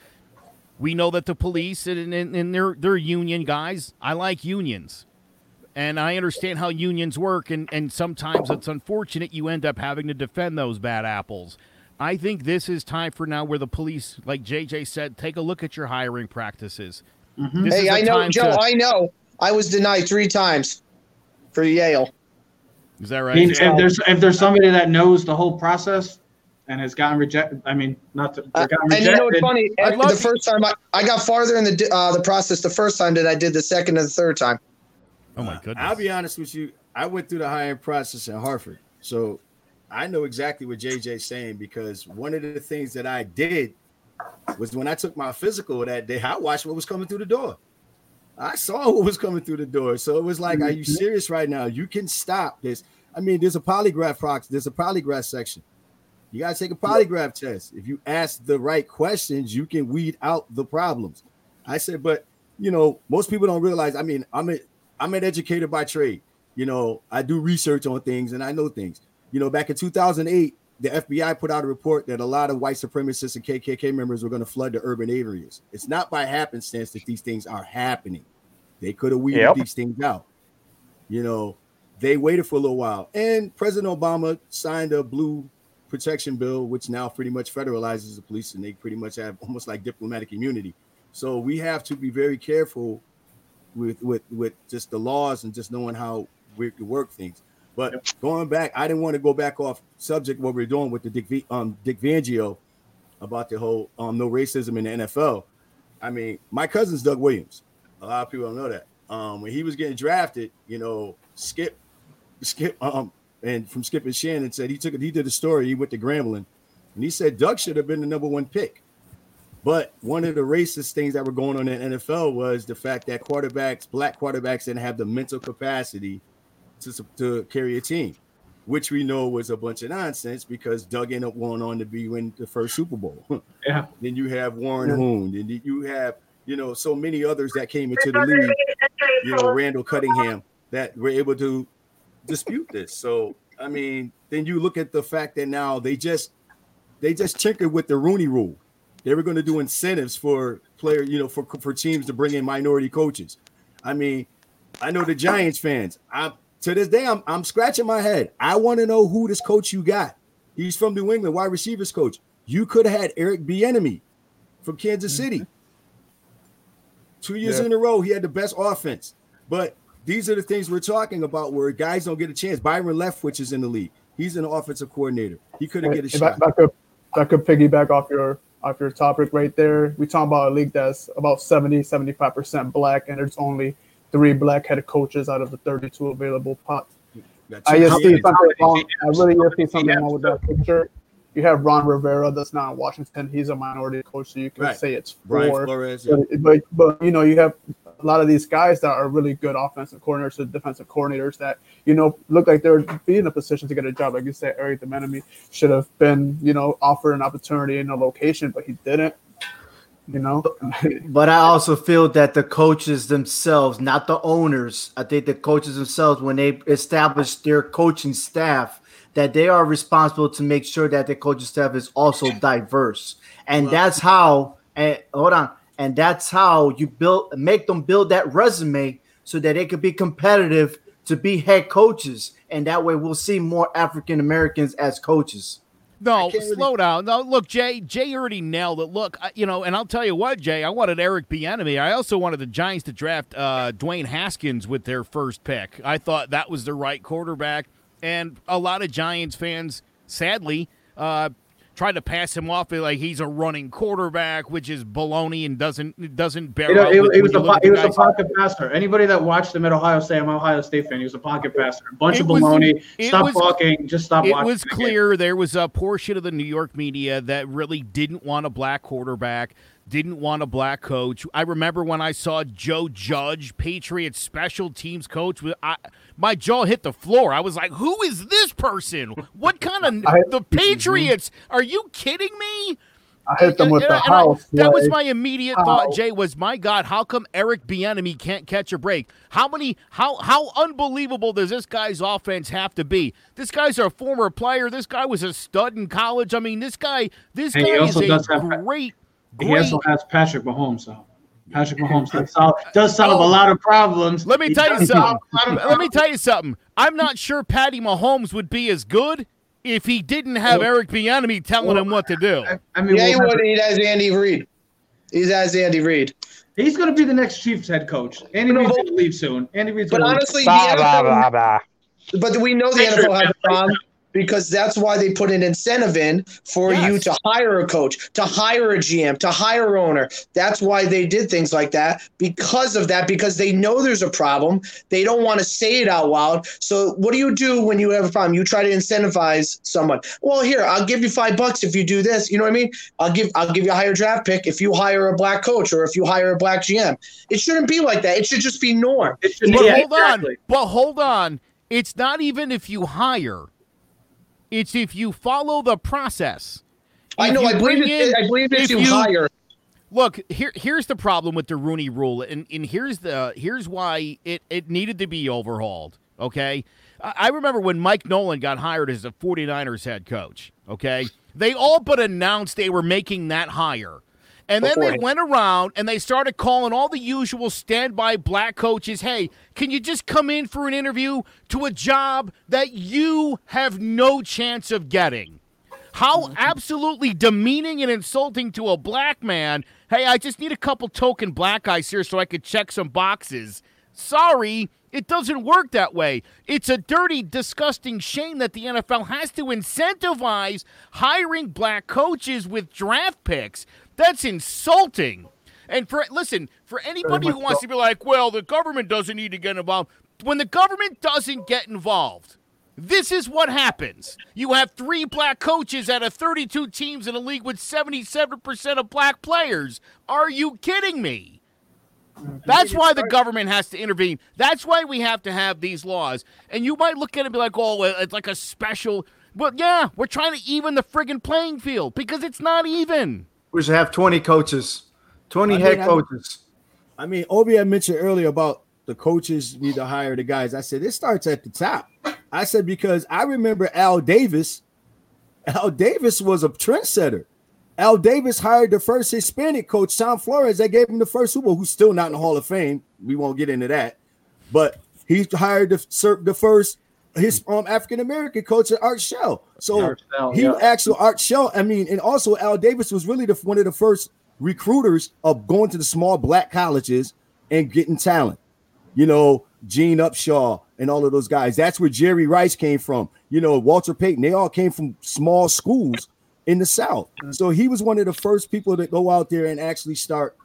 We know that the police and, and, and they're, they're union guys. I like unions and I understand how unions work. And, and sometimes it's unfortunate you end up having to defend those bad apples. I think this is time for now where the police, like J J said, take a look at your hiring practices. Mm-hmm. Hey, I know, Joe, to... I know. I was denied three times for Yale. Is that right? I mean, if there's if there's somebody that knows the whole process and has gotten rejected, I mean, not to, uh, gotten rejected. And you know what's funny? The first time I, I got farther in the uh, the process the first time than I did the second and the third time. Oh, my goodness. Uh, I'll be honest with you. I went through the hiring process at Hartford, so I know exactly what J J's saying, because one of the things that I did was when I took my physical that day, I watched what was coming through the door. I saw what was coming through the door. So it was like, mm-hmm. Are you serious right now? You can stop this. I mean, there's a polygraph process. There's a polygraph section. You got to take a polygraph test. If you ask the right questions, you can weed out the problems. I said, but, you know, most people don't realize, I mean, I'm a, I'm an educator by trade. You know, I do research on things and I know things. You know, back in two thousand eight, the F B I put out a report that a lot of white supremacists and K K K members were going to flood the urban areas. It's not by happenstance that these things are happening. They could have weeded yep. these things out. You know, they waited for a little while. And President Obama signed a blue protection bill, which now pretty much federalizes the police, and they pretty much have almost like diplomatic immunity. So we have to be very careful with, with, with just the laws and just knowing how we work things. But going back, I didn't want to go back off subject what we're doing with the Dick v, um, Vic Fangio about the whole um, no racism in the N F L. I mean, my cousin's Doug Williams. A lot of people don't know that. Um, when he was getting drafted, you know, Skip, Skip, um, and from Skip and Shannon said he took it. He did a story. He went to Grambling, and he said Doug should have been the number one pick. But one of the racist things that were going on in the N F L was the fact that quarterbacks, black quarterbacks, didn't have the mental capacity To, to carry a team, which we know was a bunch of nonsense, because Doug ended up going on to be win the first Super Bowl. Yeah. Then you have Warren yeah. Hoon, and you have, you know, so many others that came into the league, you know, Randall Cunningham, that were able to dispute this. So, I mean, then you look at the fact that now they just, they just tinkered with the Rooney Rule. They were going to do incentives for player, you know, for, for teams to bring in minority coaches. I mean, I know the Giants fans, I To this day, I'm I'm scratching my head. I want to know who this coach you got. He's from New England, wide receivers coach. You could have had Eric Bieniemy from Kansas City. Mm-hmm. Two years yeah. in a row, he had the best offense. But these are the things we're talking about where guys don't get a chance. Byron Leftwich is in the league. He's an offensive coordinator. He couldn't hey, get a shot. That could, that could piggyback off your off your topic right there. We're talking about a league that's about seventy, seventy-five percent black, and there's only – three black head coaches out of the thirty-two available pots. I just see something wrong. I really just see something wrong with that picture. You have Ron Rivera, that's not in Washington. He's a minority coach, so you can right. say it's four. Flores, yeah. but, but, but, you know, you have a lot of these guys that are really good offensive coordinators or defensive coordinators that, you know, look like they're be in a position to get a job. Like you said, Eric Bieniemy should have been, you know, offered an opportunity in a location, but he didn't. You know, but I also feel that the coaches themselves, not the owners, I think the coaches themselves, when they establish their coaching staff, that they are responsible to make sure that the coaching staff is also diverse. And well, that's how, and hold on, and that's how you build, make them build that resume so that they could be competitive to be head coaches. And that way we'll see more African Americans as coaches. No, slow really... down. No, look, Jay, Jay already nailed it. Look, I, you know, and I'll tell you what, Jay, I wanted Eric Bieniemy. I also wanted the Giants to draft uh, Dwayne Haskins with their first pick. I thought that was the right quarterback, and a lot of Giants fans, sadly, uh, tried to pass him off like he's a running quarterback, which is baloney and doesn't doesn't bear out. It, it, it was, a, po- it was a pocket passer. Anybody that watched him at Ohio State, I'm an Ohio State fan. He was a pocket passer. A bunch it of baloney. Was, stop was, talking. Just stop it watching. It was clear the there was a portion of the New York media that really didn't want a black quarterback, didn't want a black coach. I remember when I saw Joe Judge, Patriots special teams coach, with I, my jaw hit the floor. I was like, who is this person? What kind of – the Patriots? Are you kidding me? I hit them with and, the and house. I, that was my immediate how? thought, Jay, was, my God, how come Eric Bieniemy can't catch a break? How many? How how unbelievable does this guy's offense have to be? This guy's a former player. This guy was a stud in college. I mean, this guy, this and guy is a great – Great. He also has Patrick Mahomes, though. Patrick Mahomes does solve, does solve oh, a lot of problems. Let me he tell you something. Let me tell you something. I'm not sure Patty Mahomes would be as good if he didn't have well, Eric Bieniemy telling well, him what to do. I, I mean, yeah, he would. He has Andy Reid. He's as Andy Reid. He's going to be the next Chiefs head coach. Andy Reid's going to leave soon. Andy Reid's going to leave. But honestly, bah, the bah, N F L, bah, bah, bah. But we know the N F L has a problem. Because that's why they put an incentive in for yes. you to hire a coach, to hire a G M, to hire an owner. That's why they did things like that, because of that, because they know there's a problem. They don't want to say it out loud. So what do you do when you have a problem? You try to incentivize someone. Well, here, I'll give you five bucks if you do this. You know what I mean? I'll give I'll give you a higher draft pick if you hire a black coach or if you hire a black G M. It shouldn't be like that. It should just be norm. It should, but yeah, hold exactly. on. But hold on. It's not even if you hire. It's if you follow the process. I know. I believe it. I believe it's you hire. Look, here, here's the problem with the Rooney Rule, and, and here's the here's why it, it needed to be overhauled, okay? I, I remember when Mike Nolan got hired as the forty-niners head coach, okay? They all but announced they were making that hire. And then they went around and they started calling all the usual standby black coaches, hey, can you just come in for an interview to a job that you have no chance of getting? How absolutely demeaning and insulting to a black man. Hey, I just need a couple token black guys here so I could check some boxes. Sorry, it doesn't work that way. It's a dirty, disgusting shame that the N F L has to incentivize hiring black coaches with draft picks. That's insulting. And for listen, for anybody who wants to be like, well, the government doesn't need to get involved. When the government doesn't get involved, this is what happens. You have three black coaches out of thirty-two teams in a league with seventy-seven percent of black players. Are you kidding me? That's why the government has to intervene. That's why we have to have these laws. And you might look at it and be like, oh, it's like a special. But yeah, we're trying to even the friggin' playing field because it's not even. We should have twenty coaches, twenty I mean, head coaches. I mean, Obi had mentioned earlier about the coaches need to hire the guys. I said, it starts at the top. I said, because I remember Al Davis. Al Davis was a trendsetter. Al Davis hired the first Hispanic coach, Tom Flores, that gave him the first Super Bowl, who's still not in the Hall of Fame. We won't get into that. But he hired the, the first His um, African-American coach at Art Shell. So Art Shell, he yeah. actually Art Shell. I mean, and also Al Davis was really the, one of the first recruiters of going to the small black colleges and getting talent. You know, Gene Upshaw and all of those guys. That's where Jerry Rice came from. You know, Walter Payton. They all came from small schools in the South. So he was one of the first people to go out there and actually start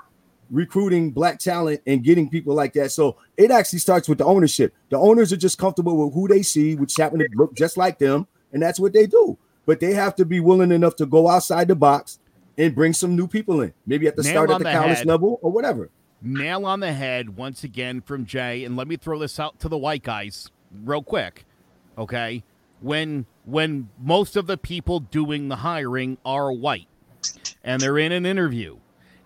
recruiting black talent and getting people like that. So it actually starts with the ownership. The owners are just comfortable with who they see, which happen to look just like them, and that's what they do. But they have to be willing enough to go outside the box and bring some new people in. Maybe at the Nail start at the, the college head. level or whatever. Nail on the head once again from Jay, and let me throw this out to the white guys real quick. Okay? When when most of the people doing the hiring are white and they're in an interview,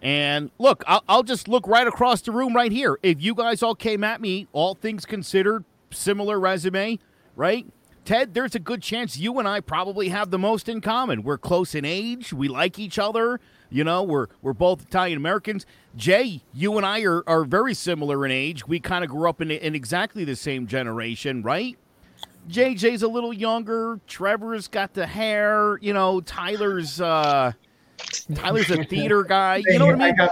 and look, I'll, I'll just look right across the room right here. If you guys all came at me, all things considered, similar resume, right? Ted, there's a good chance you and I probably have the most in common. We're close in age. We like each other. You know, we're we're both Italian-Americans. Jay, you and I are, are very similar in age. We kind of grew up in, in exactly the same generation, right? J J's a little younger. Trevor's got the hair. You know, Tyler's uh, Tyler's a theater guy. You know what I mean? I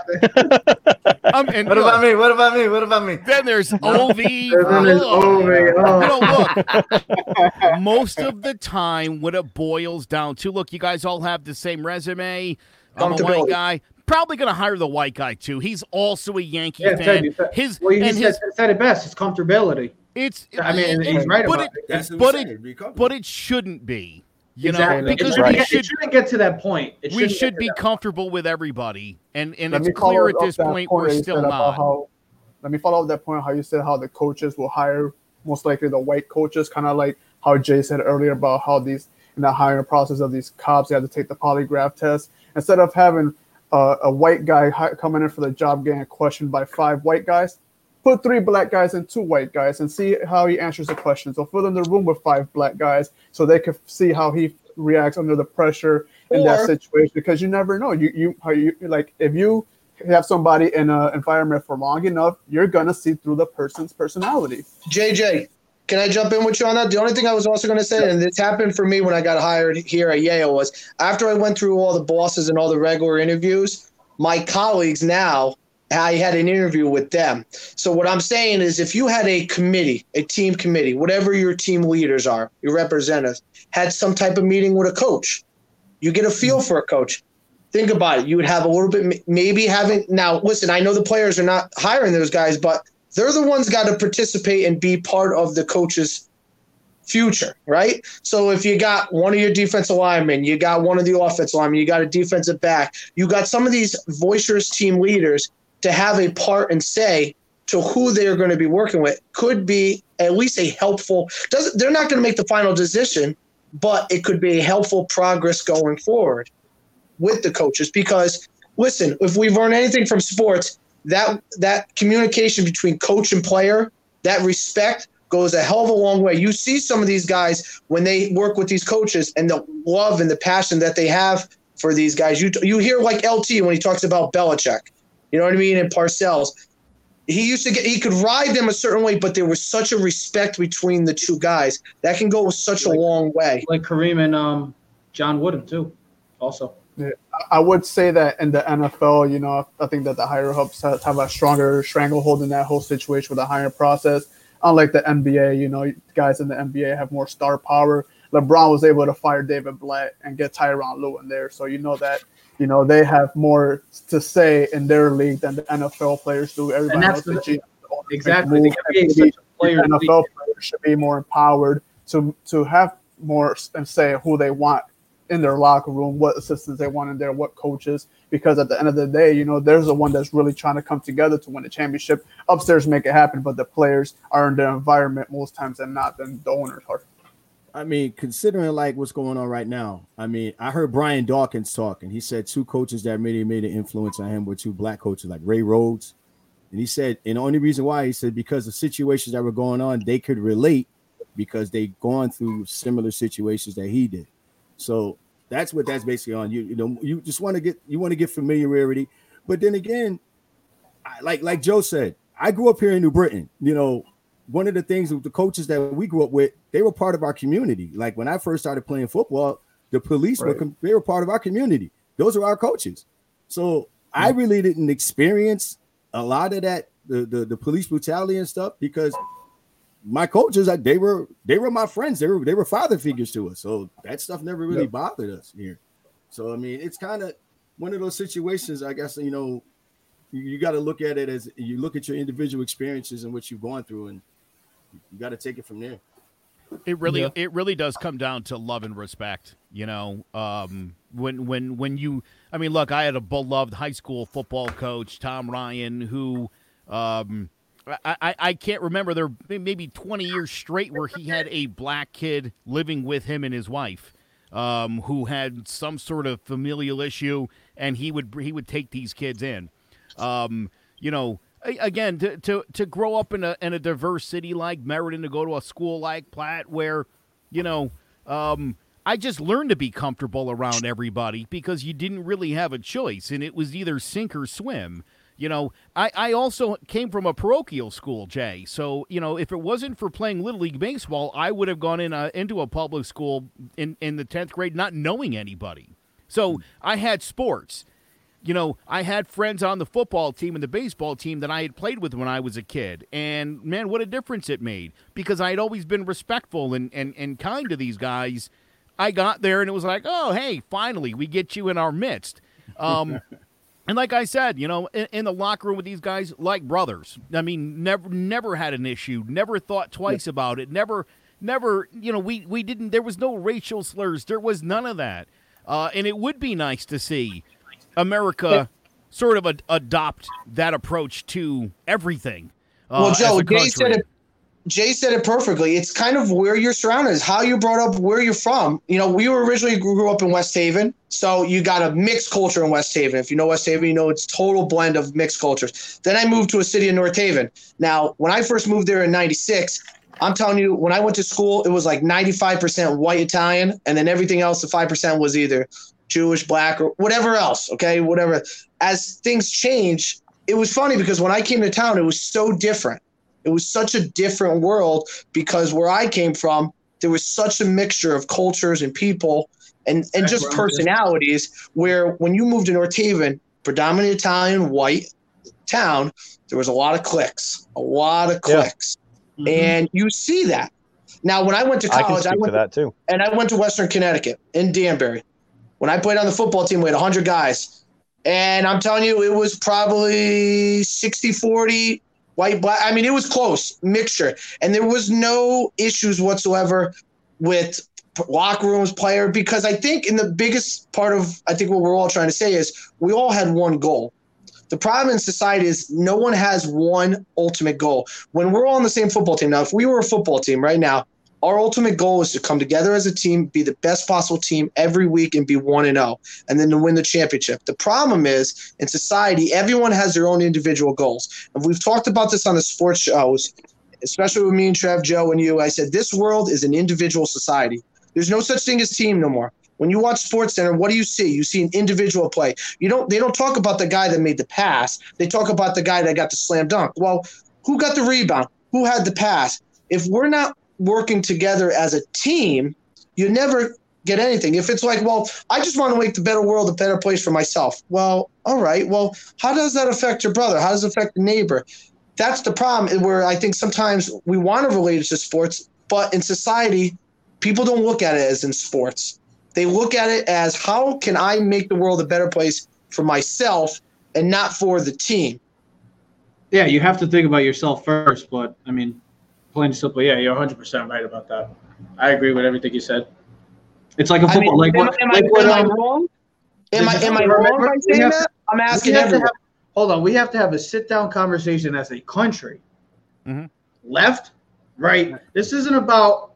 what look, about me? What about me? What about me? Then there's O V. Then there's O V. Oh. You know, look, most of the time, what it boils down to, look, you guys all have the same resume. I'm a white guy. Probably going to hire the white guy, too. He's also a Yankee yeah, fan. You, his, well, you and his, said, said it best. It's comfortability. It's, I mean, he's right about it, it. But it, but it shouldn't be, you exactly. know, because right. we should, it shouldn't get to that point. It we should be comfortable point. with everybody, and and let it's clear at this point, point we're still not. How, let me follow up that point. How you said how the coaches will hire most likely the white coaches, kind of like how Jay said earlier about how these in the hiring process of these cops, they have to take the polygraph test instead of having uh, a white guy hi- coming in for the job getting questioned by five white guys. Put three black guys and two white guys and see how he answers the question. So fill in the room with five black guys so they can see how he reacts under the pressure or, in that situation. Because you never know. You you how you like if you have somebody in an environment for long enough, you're gonna see through the person's personality. J J, can I jump in with you on that? The only thing I was also gonna say, and this happened for me when I got hired here at Yale, was after I went through all the bosses and all the regular interviews, my colleagues now. I had an interview with them. So what I'm saying is if you had a committee, a team committee, whatever your team leaders are, your representatives, had some type of meeting with a coach, you get a feel for a coach. Think about it. You would have a little bit, maybe having, now listen, I know the players are not hiring those guys, but they're the ones got to participate and be part of the coach's future, right? So if you got one of your defensive linemen, you got one of the offensive linemen, you got a defensive back, you got some of these boisterous team leaders to have a part and say to who they're going to be working with could be at least a helpful, doesn't, they're not going to make the final decision, but it could be a helpful progress going forward with the coaches. Because listen, if we've learned anything from sports, that, that communication between coach and player, that respect goes a hell of a long way. You see some of these guys when they work with these coaches and the love and the passion that they have for these guys. You, you hear like L T when he talks about Belichick. You know what I mean? And Parcells, he used to get, he could ride them a certain way, but there was such a respect between the two guys that can go such like, a long way. Like Kareem and um, John Wooden too, also. Yeah, I would say that in the N F L, you know, I think that the higher ups have a stronger stranglehold in that whole situation with the hiring process. Unlike the N B A, you know, guys in the N B A have more star power. LeBron was able to fire David Blatt and get Tyronn Lue in there, so you know that. You know, they have more to say in their league than the N F L players do. Everybody knows the G M exactly. The N F L players should be more empowered to to have more and say who they want in their locker room, what assistants they want in there, what coaches. Because at the end of the day, you know, there's the one that's really trying to come together to win a championship. Upstairs make it happen, but the players are in their environment most times than not than the owners are. I mean, considering like what's going on right now, I mean, I heard Brian Dawkins talking. He said two coaches that really made an influence on him were two black coaches like Ray Rhodes. And he said, and the only reason why he said, because the situations that were going on, they could relate because they gone through similar situations that he did. So that's what that's basically on. You, you know, you just want to get, you want to get familiarity. But then again, I, like, like Joe said, I grew up here in New Britain, you know, one of the things with the coaches that we grew up with, they were part of our community. Like when I first started playing football, the police right. were they were part of our community. Those are our coaches. So yeah. I really didn't experience a lot of that, the, the, the police brutality and stuff, because my coaches, like they were they were my friends. They were they were father figures to us. So that stuff never really yeah. bothered us here. So I mean, it's kind of one of those situations, I guess, you know, you, you got to look at it as you look at your individual experiences and what you've gone through, and you got to take it from there. It really, yeah. it really does come down to love and respect. You know, um, when, when, when you, I mean, look, I had a beloved high school football coach, Tom Ryan, who, um, I, I, I can't remember, there maybe twenty years straight where he had a black kid living with him and his wife, um, who had some sort of familial issue, and he would, he would take these kids in, um, you know, again, to, to, to grow up in a in a diverse city like Meriden, to go to a school like Platt, where, you know, um, I just learned to be comfortable around everybody because you didn't really have a choice, and it was either sink or swim. You know, I, I also came from a parochial school, Jay. So, you know, if it wasn't for playing Little League Baseball, I would have gone in a, into a public school in, in the tenth grade not knowing anybody. So I had sports. You know, I had friends on the football team and the baseball team that I had played with when I was a kid. And, man, what a difference it made. Because I had always been respectful and, and, and kind to these guys. I got there, and it was like, oh, hey, finally, we get you in our midst. Um And like I said, you know, in, in the locker room with these guys, like brothers. I mean, never never had an issue, never thought twice yeah. about it, never, never, you know, we, we didn't, there was no racial slurs. There was none of that. Uh, and it would be nice to see America yeah. sort of ad- adopt that approach to everything. Uh, well, Joe, Jay said, it, Jay said it perfectly. It's kind of where your surroundings, how you brought up, where you're from. You know, we were originally grew up in West Haven. So you got a mixed culture in West Haven. If you know West Haven, you know it's total blend of mixed cultures. Then I moved to a city in North Haven. Now, when I first moved there in ninety-six, I'm telling you, when I went to school, it was like ninety-five percent white Italian, and then everything else, the five percent was either Jewish, black, or whatever else, okay, whatever. As things change, it was funny because when I came to town, it was so different. It was such a different world because where I came from, there was such a mixture of cultures and people and, and just personalities where when you moved to North Haven, predominantly Italian, white town, there was a lot of cliques, a lot of cliques. Yeah. Mm-hmm. And you see that. Now, when I went to college, I, I went to that too. And I went to Western Connecticut in Danbury. When I played on the football team, we had one hundred guys. And I'm telling you, it was probably sixty forty white, black. I mean, it was close, mixture. And there was no issues whatsoever with – locker rooms, player, because I think in the biggest part of, I think what we're all trying to say is we all had one goal. The problem in society is no one has one ultimate goal. When we're all on the same football team, now if we were a football team right now, our ultimate goal is to come together as a team, be the best possible team every week and be one and oh, and then to win the championship. The problem is in society, everyone has their own individual goals. And we've talked about this on the sports shows, especially with me and Trev, Joe, and you. I said, this world is an individual society. There's no such thing as team no more. When you watch SportsCenter, what do you see? You see an individual play. You don't. They don't talk about the guy that made the pass. They talk about the guy that got the slam dunk. Well, who got the rebound? Who had the pass? If we're not working together as a team, you never get anything. If it's like, well, I just want to make the better world a better place for myself. Well, all right. Well, how does that affect your brother? How does it affect the neighbor? That's the problem where I think sometimes we want to relate it to sports, but in society – people don't look at it as in sports. They look at it as how can I make the world a better place for myself and not for the team? Yeah, you have to think about yourself first. But, I mean, plain and simple, yeah, you're one hundred percent right about that. I agree with everything you said. It's like a football. I mean, like, am, what, am, like I, what, am I wrong? Am I, am I wrong by saying that? To, I'm asking everyone. Have, hold on. We have to have a sit-down conversation as a country. Mm-hmm. Left, right. This isn't about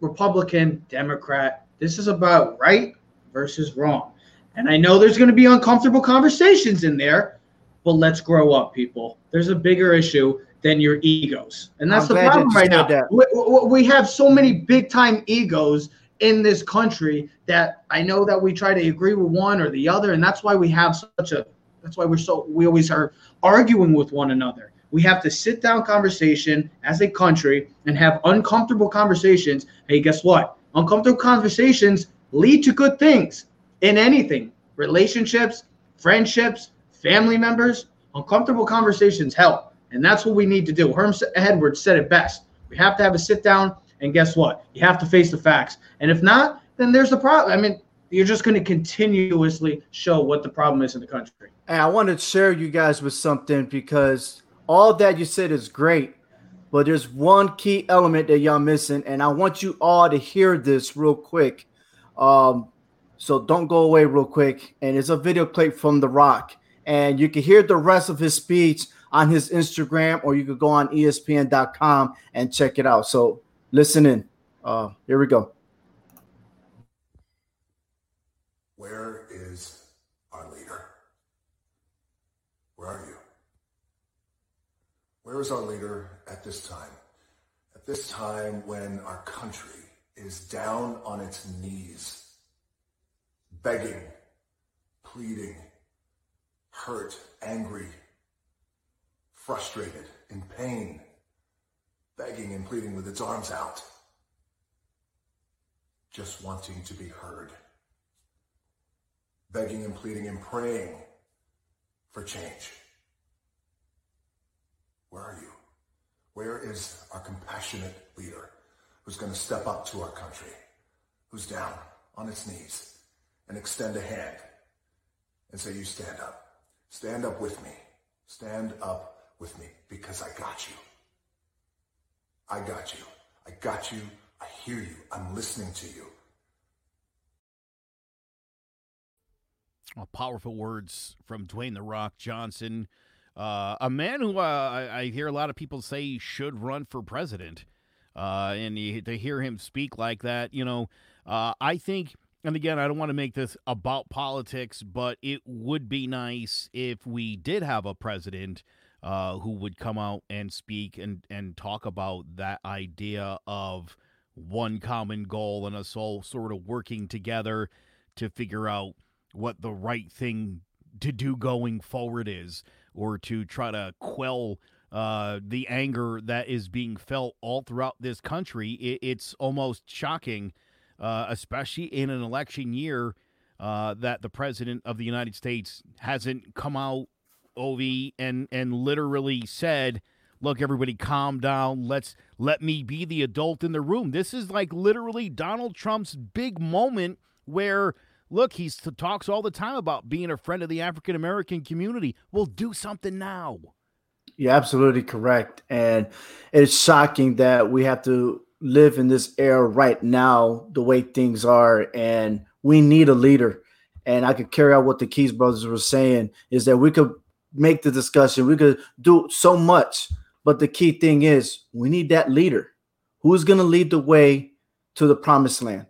Republican, Democrat. This is about right versus wrong. And I know there's going to be uncomfortable conversations in there, but let's grow up, people. There's a bigger issue than your egos. And that's I'm the problem right now. We, we have so many big-time egos in this country that I know that we try to agree with one or the other, and that's why we have such a – that's why we're so – we always are arguing with one another. We have to sit down conversation as a country and have uncomfortable conversations. Hey, guess what? Uncomfortable conversations lead to good things in anything. Relationships, friendships, family members, uncomfortable conversations help. And that's what we need to do. Herm Edwards said it best. We have to have a sit down and guess what? You have to face the facts. And if not, then there's the problem. I mean, you're just going to continuously show what the problem is in the country. And I want to share you guys with something because all that you said is great, but there's one key element that y'all missing, and I want you all to hear this real quick. Um, so don't go away real quick. And it's a video clip from The Rock, and you can hear the rest of his speech on his Instagram, or you could go on E S P N dot com and check it out. So listen in. Uh, here we go. Where is our leader? Where are you? Where is our leader at this time? At this time when our country is down on its knees, begging, pleading, hurt, angry, frustrated, in pain, begging and pleading with its arms out, just wanting to be heard, begging and pleading and praying for change. Where are you? Where is our compassionate leader who's going to step up to our country, who's down on its knees and extend a hand and say, you stand up. Stand up with me. Stand up with me because I got you. I got you. I got you. I hear you. I'm listening to you. Well, powerful words from Dwayne "The Rock" Johnson, uh, a man who uh, I, I hear a lot of people say should run for president. Uh, and he, to hear him speak like that, you know, uh, I think, and again, I don't want to make this about politics, but it would be nice if we did have a president uh, who would come out and speak and, and talk about that idea of one common goal and us all sort of working together to figure out what the right thing to do going forward is, or to try to quell uh, the anger that is being felt all throughout this country. It, it's almost shocking, uh, especially in an election year, uh, that the president of the United States hasn't come out, Ovi, and, and literally said, look, everybody calm down. Let's let me be the adult in the room. This is like literally Donald Trump's big moment where, look, he talks all the time about being a friend of the African-American community. We'll do something now. You're absolutely correct. And it's shocking that we have to live in this era right now, the way things are. And we need a leader. And I could carry out what the Keys brothers were saying, is that we could make the discussion. We could do so much. But the key thing is we need that leader. Who's going to lead the way to the promised land?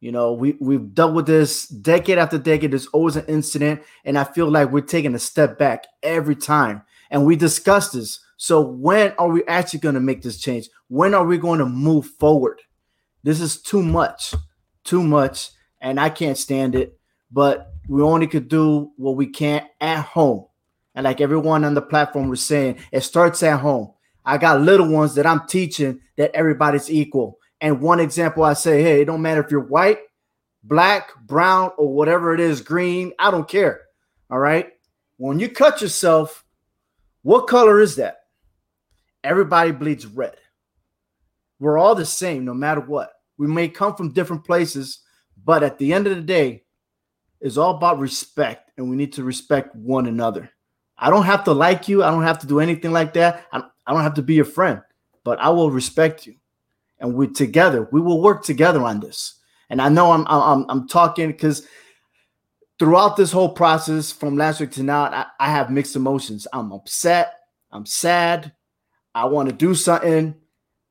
You know, we, we've dealt with this decade after decade. There's always an incident, and I feel like we're taking a step back every time. And we discuss this. So when are we actually going to make this change? When are we going to move forward? This is too much, too much, and I can't stand it. But we only could do what we can at home. And like everyone on the platform was saying, it starts at home. I got little ones that I'm teaching that everybody's equal. And one example, I say, hey, it don't matter if you're white, black, brown, or whatever it is, green. I don't care. All right. When you cut yourself, what color is that? Everybody bleeds red. We're all the same, no matter what. We may come from different places, but at the end of the day, it's all about respect, and we need to respect one another. I don't have to like you. I don't have to do anything like that. I don't have to be your friend, but I will respect you. And we together, we will work together on this. And I know I'm I'm I'm talking because throughout this whole process from last week to now, I, I have mixed emotions. I'm upset. I'm sad. I want to do something.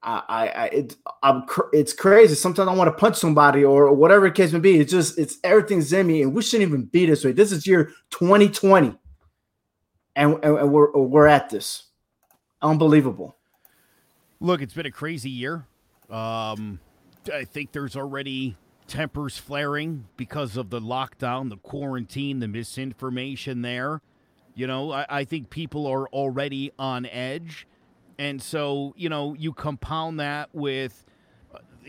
I I, I it, I'm it's crazy. Sometimes I want to punch somebody or whatever the case may be. It's just it's everything's in me, and we shouldn't even be this way. This is year twenty twenty, and and, and we're we're at this. Unbelievable. Look, it's been a crazy year. Um, I think there's already tempers flaring because of the lockdown, the quarantine, the misinformation there. You know, I, I think people are already on edge. And so, you know, you compound that with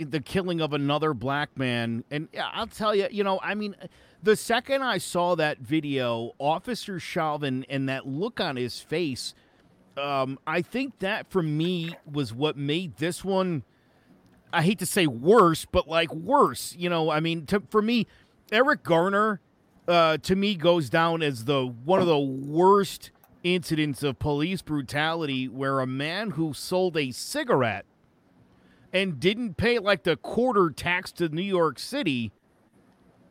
the killing of another black man. And yeah, I'll tell you, you know, I mean, the second I saw that video, Officer Chauvin and that look on his face, um, I think that for me was what made this one, I hate to say worse, but like worse, you know, I mean, to, for me, Eric Garner, uh, to me, goes down as the one of the worst incidents of police brutality, where a man who sold a cigarette and didn't pay like the quarter tax to New York City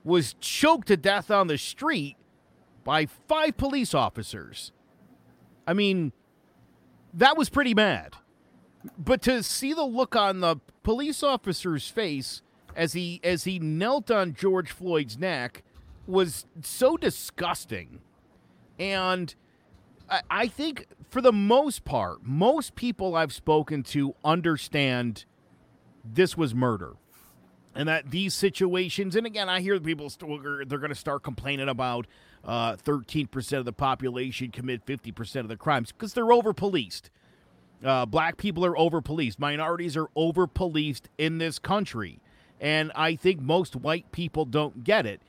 was choked to death on the street by five police officers. I mean, that was pretty bad. But to see the look on the police officer's face as he as he knelt on George Floyd's neck was so disgusting. And I, I think for the most part, most people I've spoken to understand this was murder. And that these situations, and again, I hear people st- they're going to start complaining about uh, thirteen percent of the population commit fifty percent of the crimes because they're over-policed. Uh, black people are over-policed. Minorities are over-policed in this country. And I think most white people don't get it.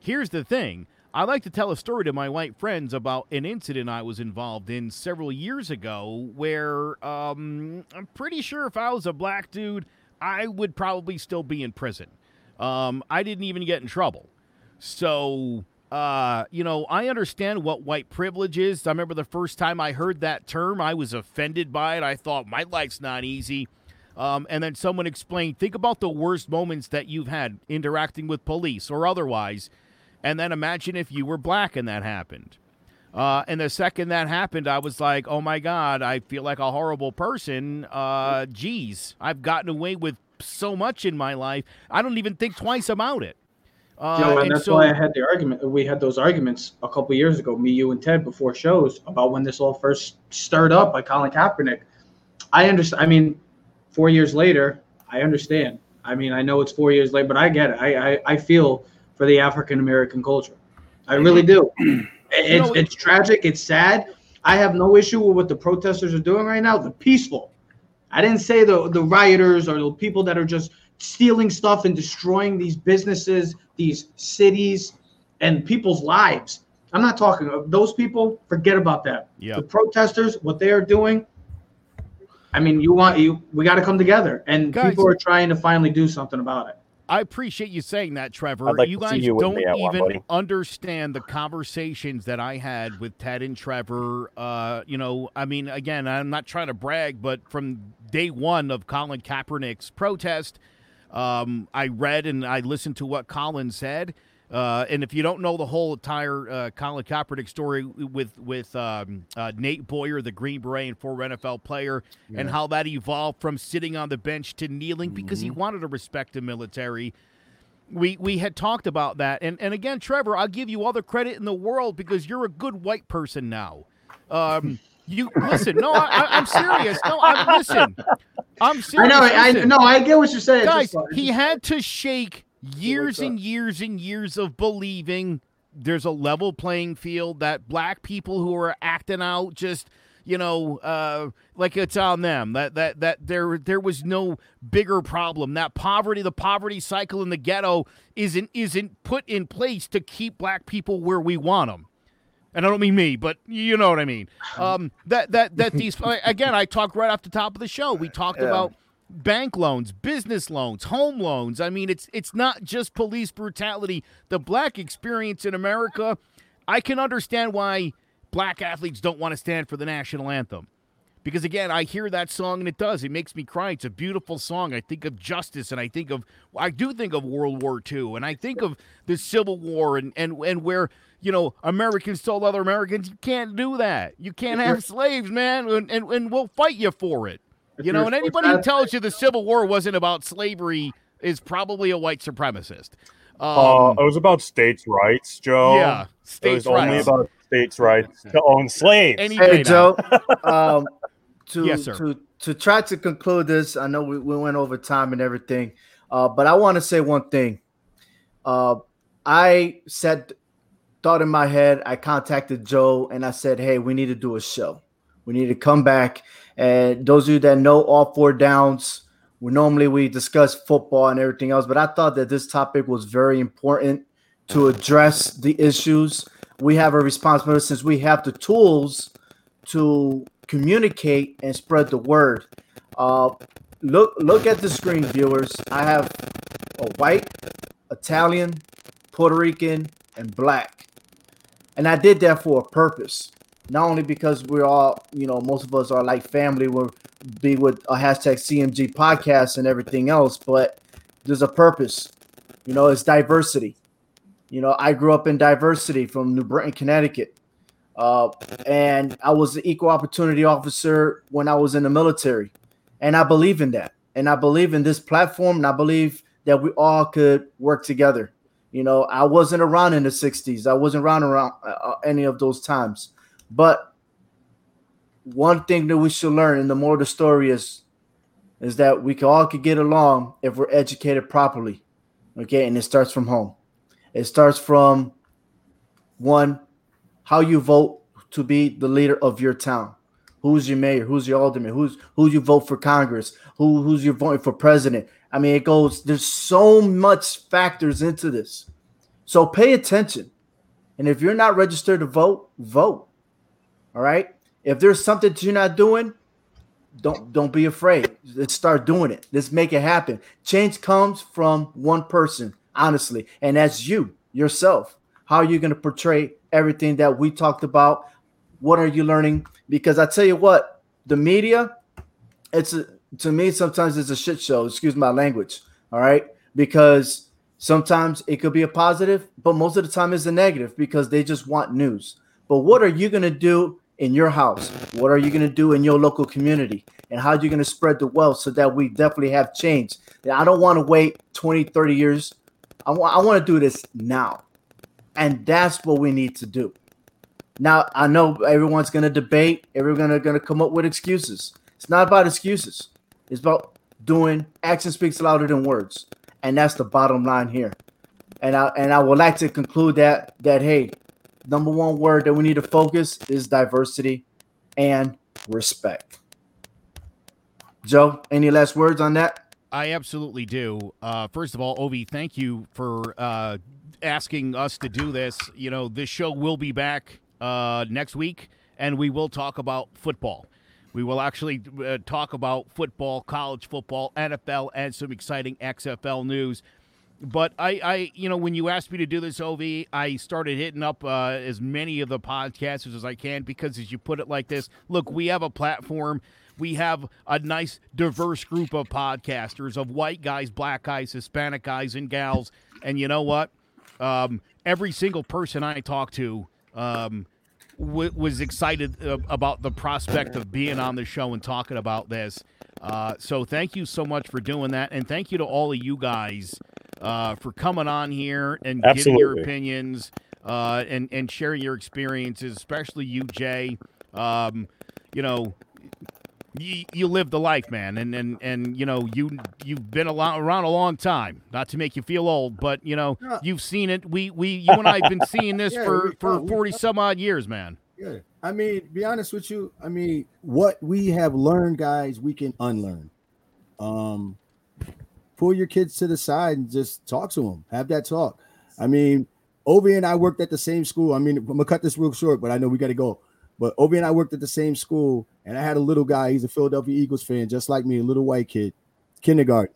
Here's the thing. I like to tell a story to my white friends about an incident I was involved in several years ago where um, I'm pretty sure if I was a black dude, I would probably still be in prison. Um, I didn't even get in trouble. So, uh, you know, I understand what white privilege is. I remember the first time I heard that term, I was offended by it. I thought, my life's not easy. Um, and then someone explained, think about the worst moments that you've had interacting with police or otherwise. And then imagine if you were black and that happened. Uh, and the second that happened, I was like, oh, my God, I feel like a horrible person. Uh, geez, I've gotten away with so much in my life. I don't even think twice about it. Uh, no, and, and that's so, why I had the argument. We had those arguments a couple years ago, me, you, and Ted, before shows about when this all first stirred up by Colin Kaepernick. I understand. I mean, four years later, I understand. I mean, I know it's four years late, but I get it. I, I, I feel for the African-American culture. I really do. It's, no, it's tragic. It's sad. I have no issue with what the protesters are doing right now. The peaceful. I didn't say the, the rioters or the people that are just stealing stuff and destroying these businesses, these cities, and people's lives. I'm not talking of those people. Forget about that. Yep. The protesters, what they are doing. I mean, you want you. We got to come together, and guys, people are trying to finally do something about it. I appreciate you saying that, Trevor. Like you guys you don't even one, understand the conversations that I had with Ted and Trevor. Uh, you know, I mean, again, I'm not trying to brag, but from day one of Colin Kaepernick's protest, um, I read and I listened to what Colin said. Uh, and if you don't know the whole entire uh, Colin Kaepernick story with with um, uh, Nate Boyer, the Green Beret and former N F L player, yeah. and how that evolved from sitting on the bench to kneeling mm-hmm. because he wanted to respect the military, we we had talked about that. And, and again, Trevor, I'll give you all the credit in the world because you're a good white person now. Um, you listen, no, I, I'm serious. No, I'm listen. I'm serious. I know. I, no, I get what you're saying, guys. Just, he had to shake. Years and years and years of believing there's a level playing field that black people who are acting out just, you know, uh, like it's on them. That that that there there was no bigger problem. That poverty, the poverty cycle in the ghetto isn't isn't put in place to keep black people where we want them. And I don't mean me, but you know what I mean. Um, that that that these again, I talked right off the top of the show. We talked yeah. about. Bank loans, business loans, home loans. I mean, it's it's not just police brutality. The black experience in America, I can understand why black athletes don't want to stand for the national anthem. Because, again, I hear that song, and it does. It makes me cry. It's a beautiful song. I think of justice, and I think of – I do think of World War Two, and I think of the Civil War and, and, and where, you know, Americans told other Americans, you can't do that. You can't have slaves, man, and, and, and we'll fight you for it. You know, and anybody who tells you the Civil War wasn't about slavery is probably a white supremacist. Um, uh, it was about states' rights, Joe. Yeah, states' rights. It was only about states' rights to own slaves. Anyway, hey, Joe, um, to, yes, sir. to to try to conclude this, I know we, we went over time and everything, uh, but I want to say one thing. Uh, I said, thought in my head, I contacted Joe, and I said, hey, we need to do a show. We need to come back. And those of you that know All Four Downs, we normally we discuss football and everything else, but I thought that this topic was very important to address the issues. We have a responsibility since we have the tools to communicate and spread the word. Uh, look, look at the screen, viewers. I have a white, Italian, Puerto Rican, and black. And I did that for a purpose. Not only because we're all, you know, most of us are like family, we'll be with a hashtag C M G podcast and everything else, but there's a purpose. You know, it's diversity. You know, I grew up in diversity from New Britain, Connecticut. Uh, and I was an equal opportunity officer when I was in the military. And I believe in that. And I believe in this platform. And I believe that we all could work together. You know, I wasn't around in the sixties. I wasn't around around uh, any of those times. But one thing that we should learn, and the moral of the story is, is that we can all could get along if we're educated properly. Okay, and it starts from home. It starts from, one, how you vote to be the leader of your town. Who's your mayor? Who's your alderman? Who's who you vote for Congress? Who who's your voting for president? I mean, it goes. There's so much factors into this, so pay attention. And if you're not registered to vote, vote. All right. If there's something that you're not doing, don't don't be afraid. Let's start doing it. Let's make it happen. Change comes from one person, honestly, and that's you yourself. How are you going to portray everything that we talked about? What are you learning? Because I tell you what, the media, it's a, to me sometimes it's a shit show. Excuse my language. All right, because sometimes it could be a positive, but most of the time it's a negative because they just want news. But what are you going to do in your house? What are you going to do in your local community? And how are you going to spread the wealth so that we definitely have change? I don't want to wait twenty, thirty years. I, wa- I want to do this now. And that's what we need to do. Now, I know everyone's going to debate. Everyone's going to come up with excuses. It's not about excuses. It's about doing. Action speaks louder than words. And that's the bottom line here. And I and I would like to conclude that, that hey, number one word that we need to focus is diversity and respect. Joe, any last words on that? I absolutely do. Uh, first of all, Obi, thank you for uh, asking us to do this. You know, this show will be back uh, next week, and we will talk about football. We will actually uh, talk about football, college football, N F L, and some exciting X F L news. But I, I you know, when you asked me to do this, Ovi, I started hitting up uh, as many of the podcasters as I can because, as you put it like this, look, we have a platform. We have a nice, diverse group of podcasters, of white guys, black guys, Hispanic guys, and gals. And you know what? Um, every single person I talk to um, – was excited about the prospect of being on the show and talking about this. Uh, so thank you so much for doing that. And thank you to all of you guys uh, for coming on here and Absolutely. Giving your opinions uh, and, and sharing your experiences, especially you, Jay. Um, you know, you, you live the life, man. And, and, and you know, you, you've been a lot, around a long time, not to make you feel old, but you know, yeah. you've seen it. We, we, you and I have been seeing this yeah, for, we, for we, forty we, some odd years, man. Yeah. I mean, be honest with you. I mean, what we have learned, guys, we can unlearn. Um, pull your kids to the side and just talk to them. Have that talk. I mean, Obi and I worked at the same school. I mean, I'm gonna cut this real short, but I know we got to go. But Obi and I worked at the same school, and I had a little guy. He's a Philadelphia Eagles fan, just like me, a little white kid, kindergarten.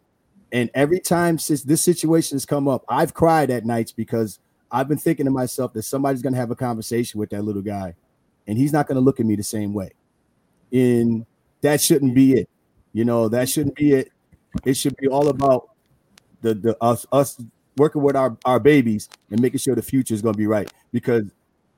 And every time since this situation has come up, I've cried at nights because I've been thinking to myself that somebody's going to have a conversation with that little guy, and he's not going to look at me the same way. And that shouldn't be it. You know, that shouldn't be it. It should be all about the, the us, us working with our, our babies and making sure the future is going to be right. Because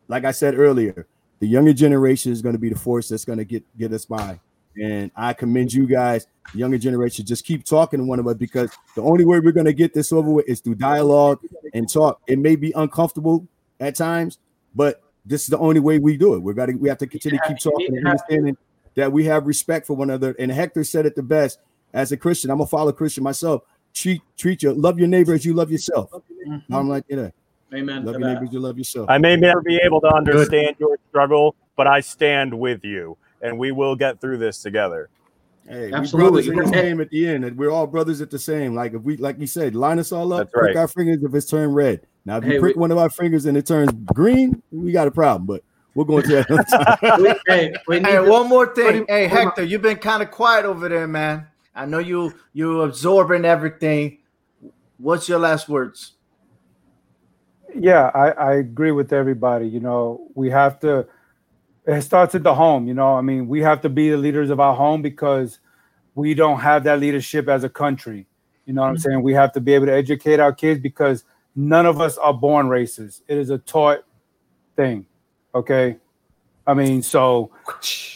like I said earlier, the younger generation is going to be the force that's going to get, get us by. And I commend you guys, the younger generation, just keep talking to one of us because the only way we're going to get this over with is through dialogue and talk. It may be uncomfortable at times, but this is the only way we do it. We're gonna, we have to continue to keep talking and understanding that we have respect for one another. And Hector said it the best. As a Christian, I'm a follow Christian myself. Treat, treat your, love your neighbor as you love yourself. Mm-hmm. I'm like, you know. Amen. Love your neighbors, you love yourself. I may never be able to understand your struggle, but I stand with you, and we will get through this together. Hey, absolutely. We're brothers at the same at the end, and we're all brothers at the same. Like if we, like you said, line us all up. That's right. Prick our fingers if it's turned red. Now, if you hey, prick we, one of our fingers and it turns green, we got a problem. But we're going to that another time. hey, we need hey one more thing. Hey, Hector, you've been kind of quiet over there, man. I know you you're absorbing everything. What's your last words? Yeah, I, I agree with everybody. You know, we have to, it starts at the home. You know, I mean, we have to be the leaders of our home because we don't have that leadership as a country. You know what I'm saying? We have to be able to educate our kids because none of us are born racist. It is a taught thing. Okay. I mean, so,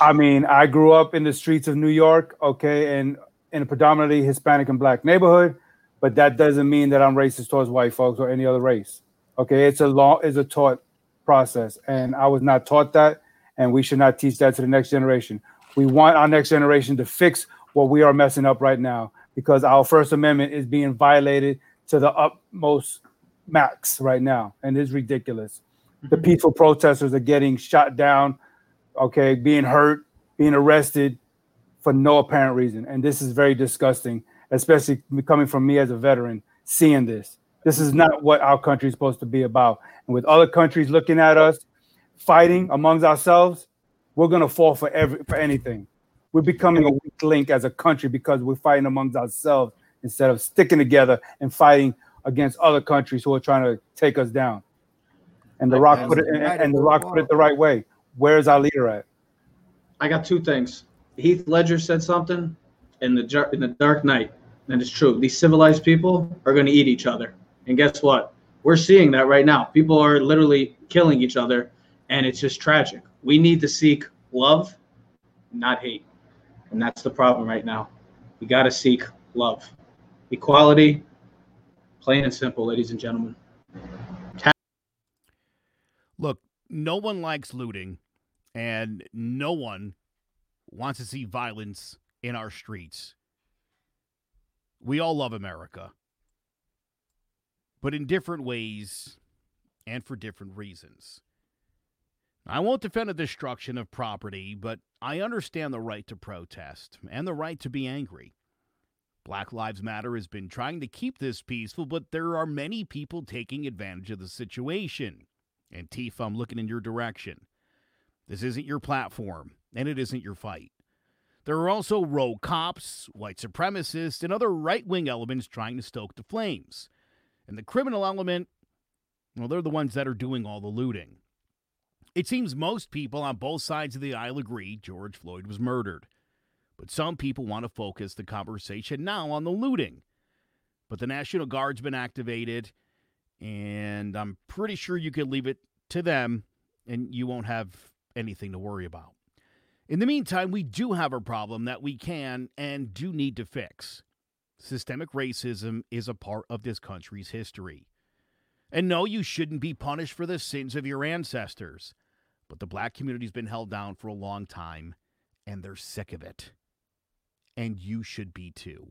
I mean, I grew up in the streets of New York. Okay. And in a predominantly Hispanic and black neighborhood, but that doesn't mean that I'm racist towards white folks or any other race. Okay, it's a law, it's a taught process, and I was not taught that, and we should not teach that to the next generation. We want our next generation to fix what we are messing up right now because our First Amendment is being violated to the utmost max right now, and it's ridiculous. The peaceful protesters are getting shot down, okay, being hurt, being arrested for no apparent reason. And this is very disgusting, especially coming from me as a veteran, seeing this. This is not what our country is supposed to be about. And with other countries looking at us, fighting amongst ourselves, we're going to fall for every for anything. We're becoming a weak link as a country because we're fighting amongst ourselves instead of sticking together and fighting against other countries who are trying to take us down. And the Rock put it and, and the Rock put it the right way. Where is our leader at? I got two things. Heath Ledger said something in the in the Dark Knight, and it's true. These civilized people are going to eat each other, and guess what? We're seeing that right now. People are literally killing each other, and it's just tragic. We need to seek love, not hate, and that's the problem right now. We got to seek love, equality, plain and simple, ladies and gentlemen. Look, no one likes looting, and no one wants to see violence in our streets. We all love America, but in different ways and for different reasons. I won't defend the destruction of property, but I understand the right to protest and the right to be angry. Black Lives Matter has been trying to keep this peaceful, but there are many people taking advantage of the situation. Antifa, I'm looking in your direction. This isn't your platform, and it isn't your fight. There are also rogue cops, white supremacists, and other right-wing elements trying to stoke the flames. And the criminal element, well, they're the ones that are doing all the looting. It seems most people on both sides of the aisle agree George Floyd was murdered. But some people want to focus the conversation now on the looting. But the National Guard's been activated, and I'm pretty sure you can leave it to them, and you won't have anything to worry about. In the meantime, we do have a problem that we can and do need to fix. Systemic racism is a part of this country's history. And no, you shouldn't be punished for the sins of your ancestors. But the black community's been held down for a long time, and they're sick of it. And you should be too.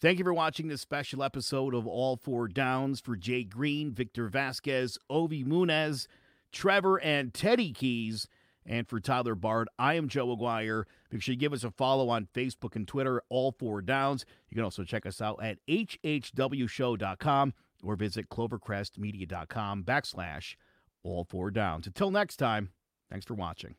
Thank you for watching this special episode of All Four Downs. For Jay Green, Victor Vasquez, Ovi Munez, Trevor, and Teddy Keys, and for Tyler Bard, I am Joe Aguirre. Make sure you give us a follow on Facebook and Twitter, All Four Downs. You can also check us out at h h w show dot com or visit clovercrestmedia.com backslash All Four Downs. Until next time, thanks for watching.